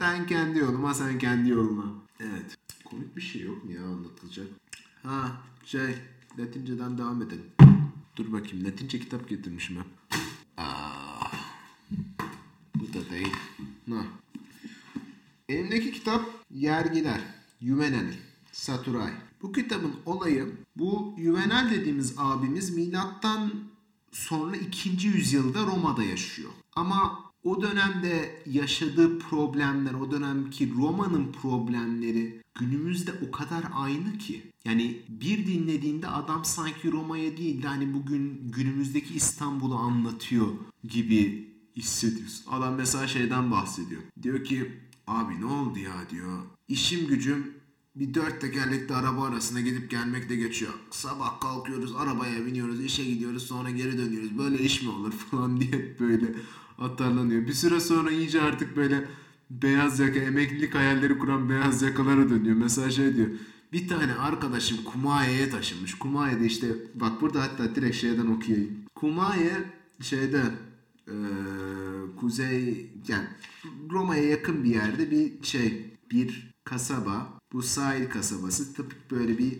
Ben kendi yoluma, sen kendi yoluna. Evet. Komik bir şey yok mu ya anlatılacak? Latince'den devam edelim. Dur bakayım. Latince kitap getirmişim ben. Bu da değil. Elimdeki kitap Yergiler. Juvenal. Saturay. Bu kitabın olayı bu Juvenal dediğimiz abimiz milattan sonra 2. yüzyılda Roma'da yaşıyor. Ama o dönemde yaşadığı problemler, o dönemki Roma'nın problemleri günümüzde o kadar aynı ki. Yani bir dinlediğinde adam sanki Roma'ya değil de hani bugün günümüzdeki İstanbul'u anlatıyor gibi hissediyorsun. Adam mesela şeyden bahsediyor. Diyor ki abi ne oldu ya diyor. İşim gücüm bir 4 tekerlekli araba arasına gidip gelmekle geçiyor. Sabah kalkıyoruz, arabaya biniyoruz, işe gidiyoruz, sonra geri dönüyoruz. Böyle iş mi olur falan diye böyle atarlanıyor. Bir süre sonra iyice artık böyle beyaz yaka, emeklilik hayalleri kuran beyaz yakalara dönüyor. Mesela şey diyor, bir tane arkadaşım Kumaye'ye taşınmış. Kumaye'de işte, bak burada hatta direkt şeyden okuyayım. Kumaye şeyde, kuzey, yani Roma'ya yakın bir yerde bir kasaba. Bu sahil kasabası tıpkı böyle bir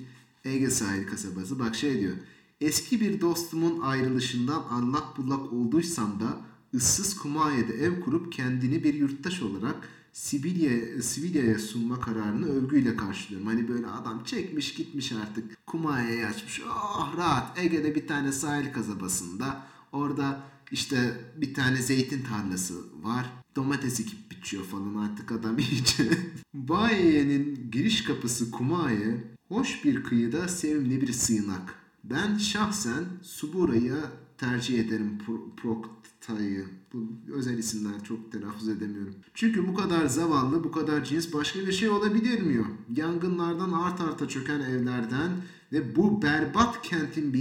Ege sahil kasabası. Bak şey diyor. Eski bir dostumun ayrılışından allak bullak olduysam da ıssız Kumaye'de ev kurup kendini bir yurttaş olarak Sibilya'ya sunma kararını övgüyle karşılıyorum. Hani böyle adam çekmiş gitmiş artık. Kumaye'ye açmış. Oh rahat. Ege'de bir tane sahil kasabasında. Orada işte bir tane zeytin tarlası var. Domates ekip biçiyor falan artık adam iyice. Baye'nin giriş kapısı Kumaye, hoş bir kıyıda sevimli bir sığınak. Ben şahsen Subura'ya tercih ederim Prokta'yı. Bu özel isimler çok telaffuz edemiyorum. Çünkü bu kadar zavallı, bu kadar cins başka bir şey olabilir mi? Yangınlardan arta çöken evlerden ve bu berbat kentin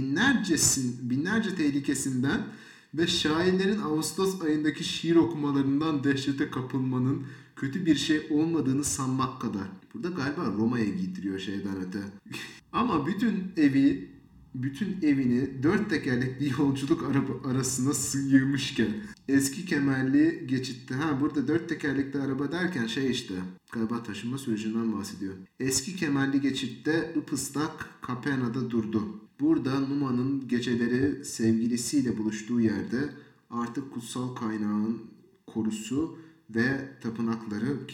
binlerce tehlikesinden ve şairlerin Ağustos ayındaki şiir okumalarından dehşete kapılmanın kötü bir şey olmadığını sanmak kadar. Burada galiba Roma'ya giydiriyor şeyden öte. Ama bütün evini 4 tekerlekli yolculuk arasına sığırmışken eski kemerli geçitte. Burada 4 tekerlekli araba derken galiba taşınma sürecinden bahsediyor. Eski kemerli geçitte ıpıslak Kapena'da durdu. Burada Numa'nın geceleri sevgilisiyle buluştuğu yerde artık kutsal kaynağın korusu ve tapınakları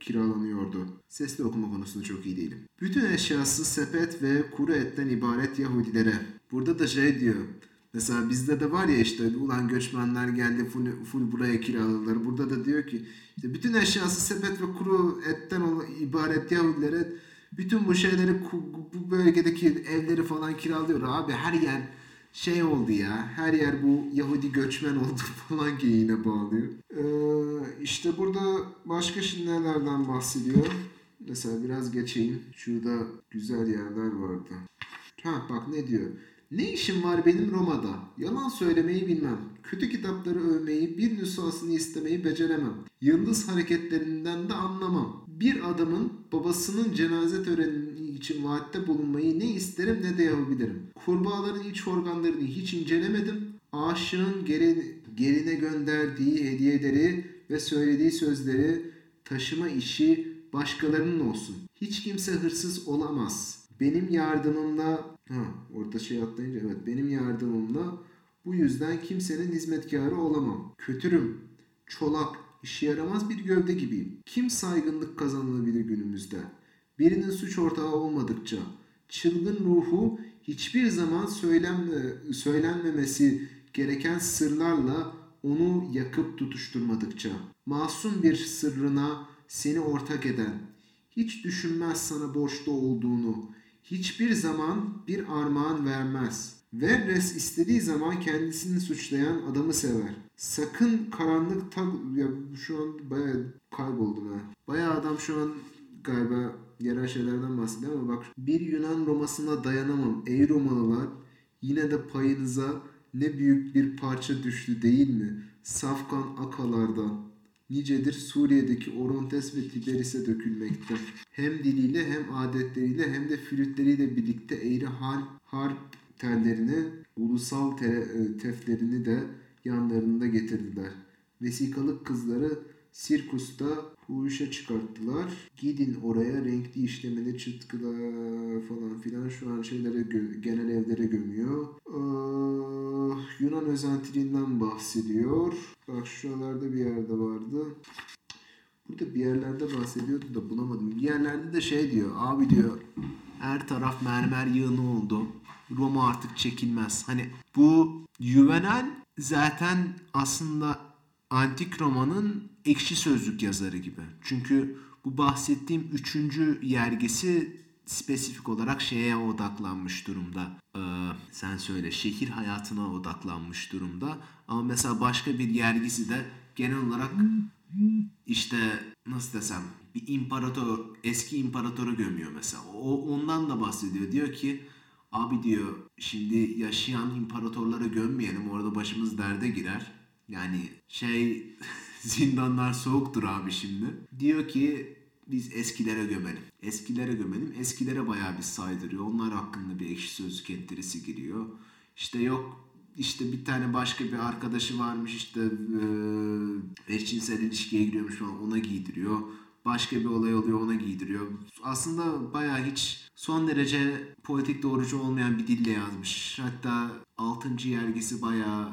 kiralanıyordu. Sesli okuma konusunda çok iyi değilim. Bütün eşyası sepet ve kuru etten ibaret Yahudilere. Burada da diyor. Mesela bizde de var ya ulan göçmenler geldi full buraya kiraladılar. Burada da diyor ki bütün eşyası sepet ve kuru etten ibaret Yahudilere. Bütün bu şeyleri bu bölgedeki evleri falan kiralıyor abi. Her yer oldu ya. Her yer bu Yahudi göçmen oldu falan ki yine bağlıyor. Burada başka nelerden bahsediyor. Mesela biraz geçeyim. Şurada güzel yerler vardı. Bak ne diyor. Ne işim var benim Roma'da? Yalan söylemeyi bilmem. Kötü kitapları övmeyi, bir nüshasını istemeyi beceremem. Yıldız hareketlerinden de anlamam. Bir adamın babasının cenaze töreni için vaatte bulunmayı ne isterim ne de yapabilirim. Kurbağaların iç organlarını hiç incelemedim. Aşığın gerine gönderdiği hediyeleri ve söylediği sözleri taşıma işi başkalarının olsun. Hiç kimse hırsız olamaz. Benim yardımımla orada atlayınca evet, benim yardımımla bu yüzden kimsenin hizmetkarı olamam. Kötürüm, çolak, işe yaramaz bir gövde gibiyim. Kim saygınlık kazanılabilir günümüzde? Birinin suç ortağı olmadıkça, çılgın ruhu hiçbir zaman söylenmemesi gereken sırlarla onu yakıp tutuşturmadıkça, masum bir sırrına seni ortak eden, hiç düşünmez sana borçlu olduğunu, hiçbir zaman bir armağan vermez. Verres istediği zaman kendisini suçlayan adamı sever. Sakın karanlık ya şu an bayağı kayboldum ha. Bayağı adam şu an galiba yerel şeylerden bahsediyor ama bak, bir Yunan romasına dayanamam ey Romalılar, yine de payınıza ne büyük bir parça düştü değil mi? Safkan akalardan nicedir Suriye'deki Orontes ve Tiberis'e dökülmekte. Hem diliyle hem adetleriyle hem de flütleriyle birlikte eğri harp tellerini, ulusal teflerini de yanlarında getirdiler. Vesikalık kızları sirkusta huşa çıkarttılar. Gidin oraya renkli işlemeli çıtkıla falan filan, şu an şeylere genel evlere gömüyor. Yunan özentiliğinden bahsediyor. Bak şuralarda bir yerde vardı. Burada bir yerlerde bahsediyordu da bulamadım. Bir yerlerde de şey diyor. Abi diyor, her taraf mermer yığını oldu. Roma artık çekilmez. Hani bu Juvenal zaten aslında antik Roma'nın ekşi sözlük yazarı gibi. Çünkü bu bahsettiğim üçüncü yergesi spesifik olarak şeye odaklanmış durumda. Sen söyle, şehir hayatına odaklanmış durumda. Ama mesela başka bir yergisi de genel olarak işte nasıl desem bir imparator, eski imparatoru gömüyor mesela. O ondan da bahsediyor. Diyor ki abi diyor, şimdi yaşayan imparatorlara gömmeyelim, orada başımız derde girer. Yani şey zindanlar soğuktur abi şimdi. Diyor ki biz eskilere gömelim. Eskilere gömelim. Eskilere bayağı bir saydırıyor. Onlar hakkında bir ekşi sözlük enterisi giriyor. İşte yok işte bir tane başka bir arkadaşı varmış, işte eşcinsel ilişkiye giriyormuş falan, ona giydiriyor. Başka bir olay oluyor, ona giydiriyor. Aslında bayağı hiç son derece politik doğrucu olmayan bir dille yazmış. Hatta 6. yergisi bayağı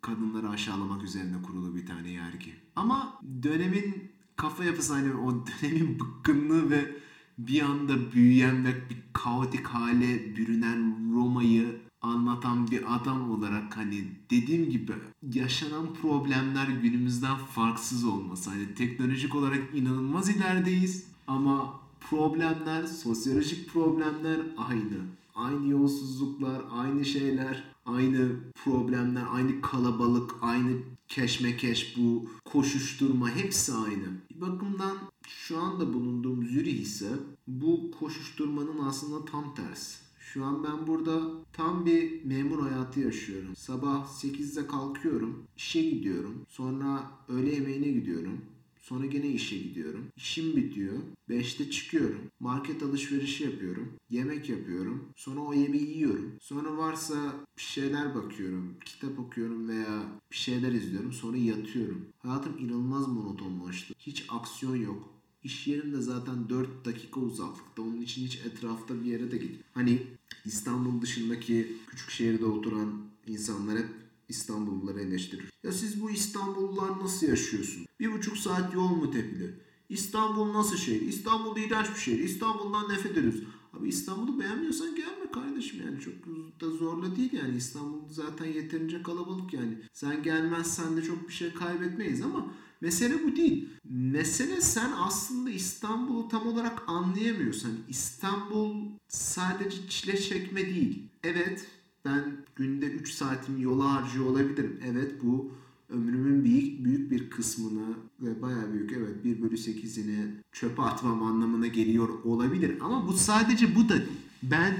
kadınları aşağılamak üzerine kurulu bir tane yergi. Ama dönemin kafa yapısı, hani o dönemin bıkkınlığı ve bir anda büyüyen ve bir kaotik hale bürünen Roma'yı anlatan bir adam olarak, hani dediğim gibi yaşanan problemler günümüzden farksız olması. Hani teknolojik olarak inanılmaz ilerideyiz ama problemler, sosyolojik problemler aynı. Aynı yolsuzluklar, aynı şeyler, aynı problemler, aynı kalabalık, aynı keşmekeş, bu koşuşturma hepsi aynı. Bir bakımdan şu anda bulunduğum Zürih ise bu koşuşturmanın aslında tam tersi. Şu an ben burada tam bir memur hayatı yaşıyorum. Sabah 8'de kalkıyorum, işe gidiyorum, sonra öğle yemeğine gidiyorum, sonra gene işe gidiyorum. İşim bitiyor, 5'te çıkıyorum, market alışverişi yapıyorum, yemek yapıyorum, sonra o yemeği yiyorum. Sonra varsa bir şeyler bakıyorum, kitap okuyorum veya bir şeyler izliyorum, sonra yatıyorum. Hayatım inanılmaz monotonlaştı, hiç aksiyon yok. İş yerim de zaten 4 dakika uzaklıkta. Onun için hiç etrafta bir yere de gitmiyorum. Hani İstanbul dışındaki küçük şehirde oturan insanlar hep İstanbulluları eleştirir. Ya siz bu İstanbullular nasıl yaşıyorsunuz? 1,5 saat yol mu tepili? İstanbul nasıl şehir? İstanbul iğrenç bir şehir. İstanbul'dan nefret ediyoruz. Abi İstanbul'u beğenmiyorsan gelme kardeşim, yani çok da zorla değil yani. İstanbul zaten yeterince kalabalık yani. Sen gelmezsen de çok bir şey kaybetmeyiz ama mesele bu değil. Mesele sen aslında İstanbul'u tam olarak anlayamıyorsun. Hani İstanbul sadece çile çekme değil. Evet, ben günde 3 saatimi yola harcıyor olabilirim. Evet, bu ömrümün büyük bir kısmını ve bayağı büyük, evet 1/8'ini çöpe atmam anlamına geliyor olabilir. Ama bu sadece bu da değil. Ben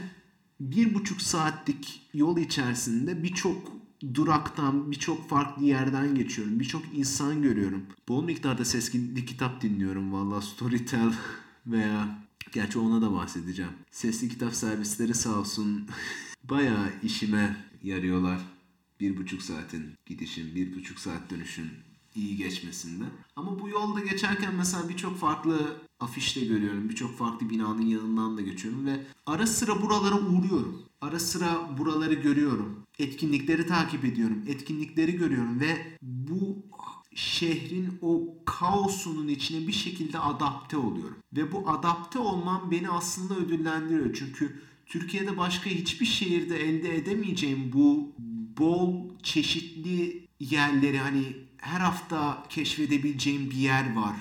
1,5 saatlik yol içerisinde birçok duraktan, birçok farklı yerden geçiyorum. Birçok insan görüyorum. Bol miktarda sesli kitap dinliyorum valla. Storytel veya, gerçi ona da bahsedeceğim. Sesli kitap servisleri sağ olsun bayağı işime yarıyorlar. 1,5 saatin gidişin, 1,5 saat dönüşün iyi geçmesinde. Ama bu yolda geçerken mesela birçok farklı afişle görüyorum. Birçok farklı binanın yanından da geçiyorum ve ara sıra buralara uğruyorum. Ara sıra buraları görüyorum. Etkinlikleri takip ediyorum. Etkinlikleri görüyorum ve bu şehrin o kaosunun içine bir şekilde adapte oluyorum. Ve bu adapte olmam beni aslında ödüllendiriyor. Çünkü Türkiye'de başka hiçbir şehirde elde edemeyeceğim bu bol çeşitli yerleri, hani her hafta keşfedebileceğim bir yer var.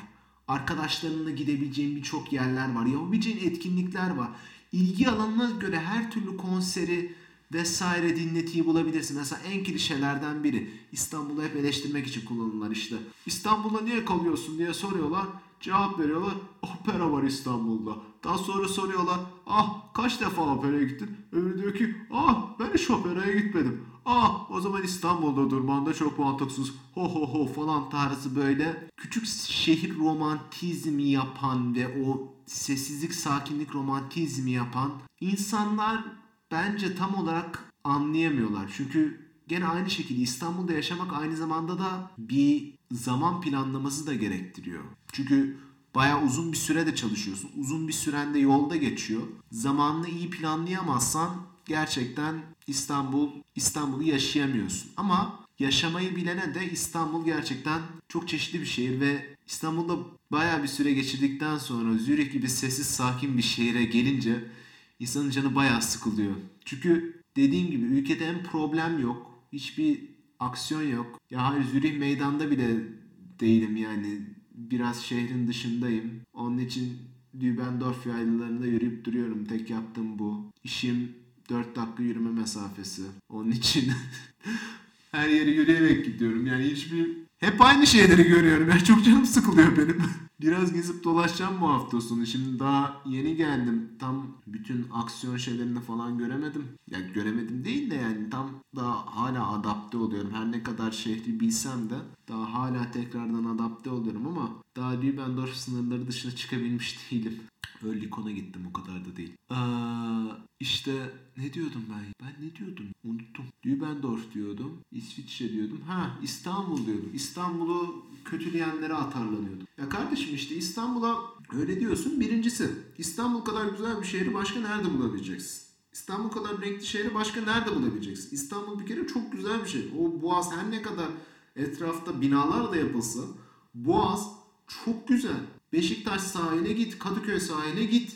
Arkadaşlarımla gidebileceğim birçok yerler var. Yapabileceğin etkinlikler var. İlgi alanına göre her türlü konseri vesaire dinletiyi bulabilirsin. Mesela en klişelerden biri. İstanbul'u hep eleştirmek için kullanılan işte. İstanbul'da niye kalıyorsun diye soruyorlar. Cevap veriyorlar. Opera var İstanbul'da. Daha sonra soruyorlar. Ah, kaç defa operaya gittin? Öbürü diyor ki ben hiç operaya gitmedim. O zaman İstanbul'da durman da çok mantıksız. Ho ho ho falan tarzı böyle küçük şehir romantizmi yapan ve o sessizlik, sakinlik romantizmi yapan insanlar bence tam olarak anlayamıyorlar. Çünkü gene aynı şekilde İstanbul'da yaşamak aynı zamanda da bir zaman planlaması da gerektiriyor. Çünkü bayağı uzun bir sürede çalışıyorsun. Uzun bir süren de yolda geçiyor. Zamanını iyi planlayamazsan gerçekten İstanbul'u yaşayamıyorsun. Ama yaşamayı bilene de İstanbul gerçekten çok çeşitli bir şehir ve İstanbul'da bayağı bir süre geçirdikten sonra Zürih gibi sessiz sakin bir şehire gelince insanın canı bayağı sıkılıyor. Çünkü dediğim gibi ülkede hem problem yok, hiçbir aksiyon yok. Ya hayır, Zürih meydanda bile değilim yani. Biraz şehrin dışındayım. Onun için Dübendorf yaylalarında yürüyüp duruyorum. Tek yaptığım bu. İşim 4 dakika yürüme mesafesi. Onun için her yere yürüyerek gidiyorum. Yani hep aynı şeyleri görüyorum. Yani çok canım sıkılıyor benim. Biraz gezip dolaşacağım bu hafta sonu. Şimdi daha yeni geldim. Tam bütün aksiyon şeylerini falan göremedim. Yani göremedim değil de yani tam daha hala adapte oluyorum. Her ne kadar şehri bilsem de daha hala tekrardan adapte oluyorum ama daha Dübendorf sınırları dışına çıkabilmiş değilim. Örlikon'a gittim, o kadar da değil. İşte ne diyordum ben? Ben ne diyordum? Unuttum. Dübendorf diyordum. İsviçre diyordum. İstanbul diyordum. İstanbul'u kötüleyenlere atarlanıyordum. Ya kardeşim işte İstanbul'a öyle diyorsun. Birincisi, İstanbul kadar güzel bir şehri başka nerede bulabileceksin? İstanbul kadar renkli şehri başka nerede bulabileceksin? İstanbul bir kere çok güzel bir şey. O Boğaz, her ne kadar etrafta binalar da yapılsa, Boğaz çok güzel. Beşiktaş sahile git, Kadıköy sahile git,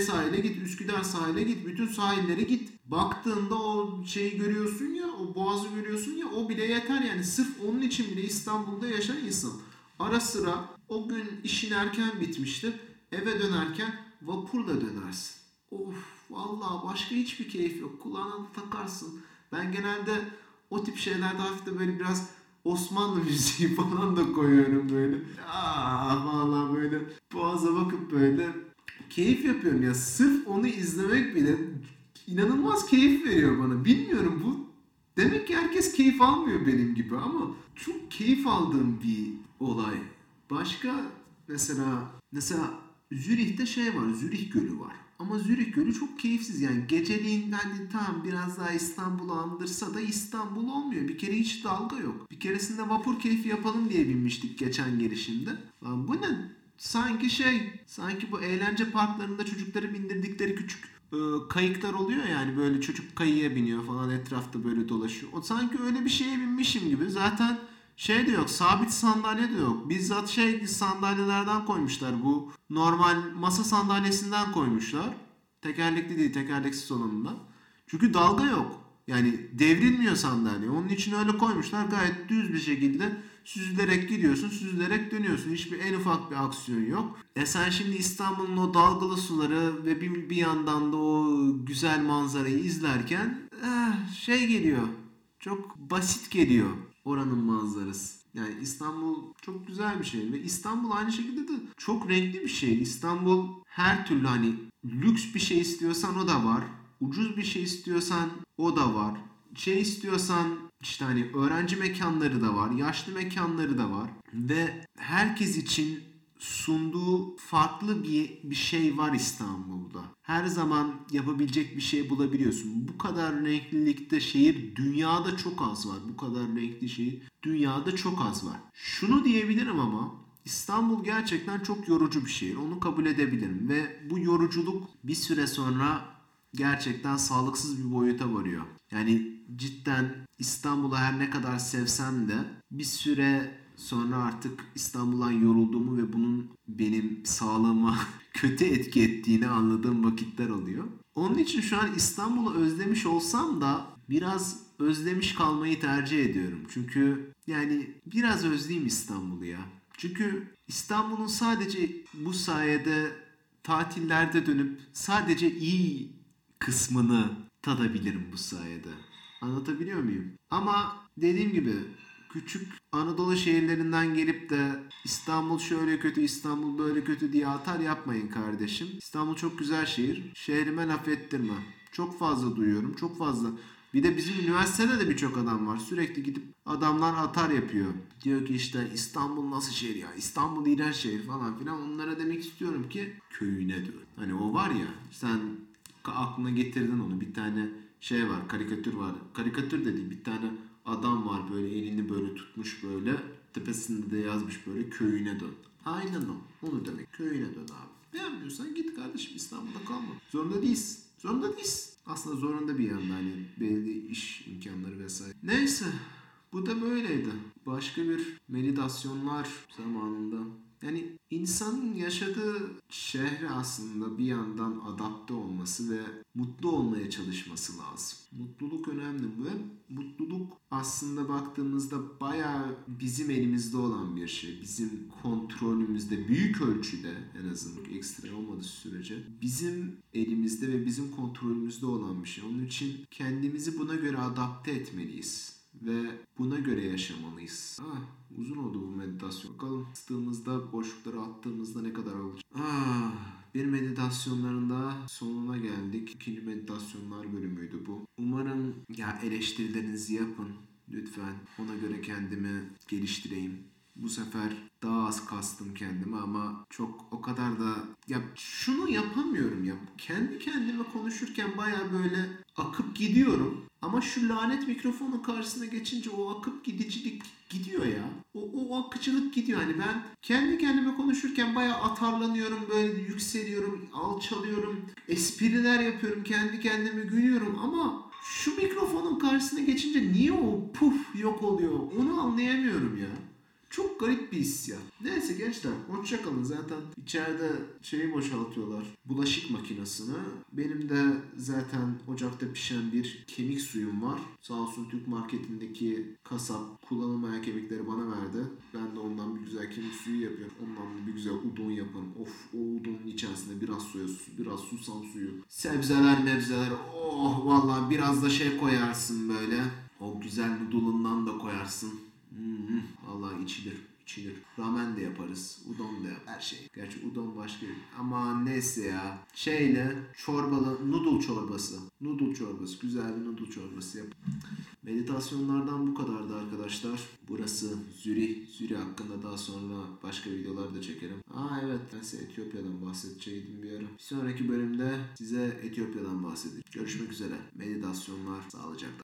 sahile git, Üsküdar sahile git, bütün sahillere git. Baktığında o şeyi görüyorsun ya, o Boğaz'ı görüyorsun ya, o bile yeter yani. Sırf onun için bile İstanbul'da yaşayan insan. Ara sıra o gün işin erken bitmiştir, eve dönerken vapurla dönersin. Of, vallahi başka hiçbir keyif yok. Kulağına da takarsın. Ben genelde o tip şeylerde hafif de böyle biraz Osmanlı müziği falan da koyuyorum böyle. Vallahi böyle Boğaz'a bakıp böyle keyif yapıyorum ya. Sırf onu izlemek bile inanılmaz keyif veriyor bana. Bilmiyorum, bu demek ki herkes keyif almıyor benim gibi ama çok keyif aldığım bir olay. Başka mesela Zürih'te var. Zürih Gölü var. Ama Zürih Gölü çok keyifsiz yani. Geceliğin hani tamam biraz daha İstanbul'u andırsa da İstanbul olmuyor. Bir kere hiç dalga yok. Bir keresinde vapur keyfi yapalım diye binmiştik geçen gelişimde. Lan bu ne? Sanki bu eğlence parklarında çocukları bindirdikleri küçük kayıklar oluyor yani, böyle çocuk kayıya biniyor falan, etrafta böyle dolaşıyor. O sanki öyle bir şeye binmişim gibi. Zaten de yok, sabit sandalye de yok. Bizzat sandalyelerden koymuşlar, bu normal masa sandalyesinden koymuşlar. Tekerlekli değil, tekerleksiz olanından. Çünkü dalga yok. Yani devrilmiyor sandalye. Onun için öyle koymuşlar, gayet düz bir şekilde süzülerek gidiyorsun, süzülerek dönüyorsun. Hiçbir en ufak bir aksiyon yok. Sen şimdi İstanbul'un o dalgalı suları ve bir yandan da o güzel manzarayı izlerken geliyor. Çok basit geliyor oranın manzarası. Yani İstanbul çok güzel bir şehir ve İstanbul aynı şekilde de çok renkli bir şehir. İstanbul her türlü, hani lüks bir şey istiyorsan o da var. Ucuz bir şey istiyorsan o da var. İstiyorsan işte hani öğrenci mekanları da var. Yaşlı mekanları da var. Ve herkes için sunduğu farklı bir şey var İstanbul'da. Her zaman yapabilecek bir şey bulabiliyorsun. Bu kadar renklilikte şehir dünyada çok az var. Bu kadar renkli şehir dünyada çok az var. Şunu diyebilirim ama İstanbul gerçekten çok yorucu bir şehir. Onu kabul edebilirim. Ve bu yoruculuk bir süre sonra gerçekten sağlıksız bir boyuta varıyor. Yani cidden İstanbul'u her ne kadar sevsem de bir süre sonra artık İstanbul'dan yorulduğumu ve bunun benim sağlığıma kötü etki ettiğini anladığım vakitler oluyor. Onun için şu an İstanbul'u özlemiş olsam da biraz özlemiş kalmayı tercih ediyorum. Çünkü yani biraz özleyeyim İstanbul'u ya. Çünkü İstanbul'un sadece bu sayede tatillerde dönüp sadece iyi kısmını tadabilirim bu sayede. Anlatabiliyor muyum? Ama dediğim gibi küçük Anadolu şehirlerinden gelip de İstanbul şöyle kötü, İstanbul böyle kötü diye atar yapmayın kardeşim. İstanbul çok güzel şehir. Şehrime laf ettirme. Çok fazla duyuyorum. Çok fazla. Bir de bizim üniversitede de birçok adam var. Sürekli gidip adamlar atar yapıyor. Diyor ki işte İstanbul nasıl şehir ya? İstanbul iğrenç şehir falan filan. Onlara demek istiyorum ki köyüne dön. Hani o var ya, sen aklına getirdin onu. Bir tane şey var, karikatür var. Karikatür dediğim bir tane adam var, böyle elini böyle tutmuş böyle. Tepesinde de yazmış böyle köyüne dön. Aynen o. Onu demek. Köyüne dön abi. Beğenmiyorsan git kardeşim, İstanbul'da kalma. Zorunda değilsin. Zorunda değilsin. Aslında zorunda bir yandan yani. Belli iş imkanları vesaire. Neyse. Bu da böyleydi. Başka bir meditasyonlar zamanında. Yani insanın yaşadığı şehre aslında bir yandan adapte olması ve mutlu olmaya çalışması lazım. Mutluluk önemli ve mutluluk aslında baktığımızda bayağı bizim elimizde olan bir şey. Bizim kontrolümüzde, büyük ölçüde en azından, ekstra olmadığı sürece bizim elimizde ve bizim kontrolümüzde olan bir şey. Onun için kendimizi buna göre adapte etmeliyiz. Ve buna göre yaşamalıyız. Uzun oldu bu meditasyon. Bakalım bastığımızda, boşlukları attığımızda ne kadar olacak. Bir meditasyonların daha sonuna geldik. 2. meditasyonlar bölümüydü bu. Umarım ya eleştirilerinizi yapın lütfen. Ona göre kendimi geliştireyim. Bu sefer daha az kastım kendime ama çok o kadar da ya şunu yapamıyorum ya. Kendi kendime konuşurken baya böyle akıp gidiyorum. Ama şu lanet mikrofonun karşısına geçince o akıp gidicilik gidiyor ya. O akıcılık gidiyor. Hani ben kendi kendime konuşurken bayağı atarlanıyorum, böyle yükseliyorum, alçalıyorum, espriler yapıyorum, kendi kendime gülüyorum ama şu mikrofonun karşısına geçince niye o puf yok oluyor? Onu anlayamıyorum ya. Çok garip bir his ya. Neyse gençler, hoşçakalın. Zaten içeride şeyi boşaltıyorlar. Bulaşık makinesini. Benim de zaten ocakta pişen bir kemik suyum var. Sağ olsun Türk marketindeki kasap kullanılmayan kemikleri bana verdi. Ben de ondan bir güzel kemik suyu yapıyorum. Ondan bir güzel udon yaparım. Of, o udonun içerisinde biraz soya sosu, biraz susam suyu. Sebzeler, mebzeler. Oh vallahi biraz da şey koyarsın böyle. O güzel noodle'ından da koyarsın. Vallahi içilir. Ramen de yaparız, udon da yaparız, her şey. Gerçi udon başka bir... Ama neyse ya. Şeyle çorbalı noodle çorbası. Güzel bir noodle çorbası yap. Meditasyonlardan bu kadardı arkadaşlar. Burası Zürih. Zürih hakkında daha sonra başka videolar da çekerim. Evet, ben size Etiyopya'dan bahsedeceydim bir ara. Bir sonraki bölümde size Etiyopya'dan bahsedeceğim. Görüşmek üzere. Meditasyonlar sağlıcakla.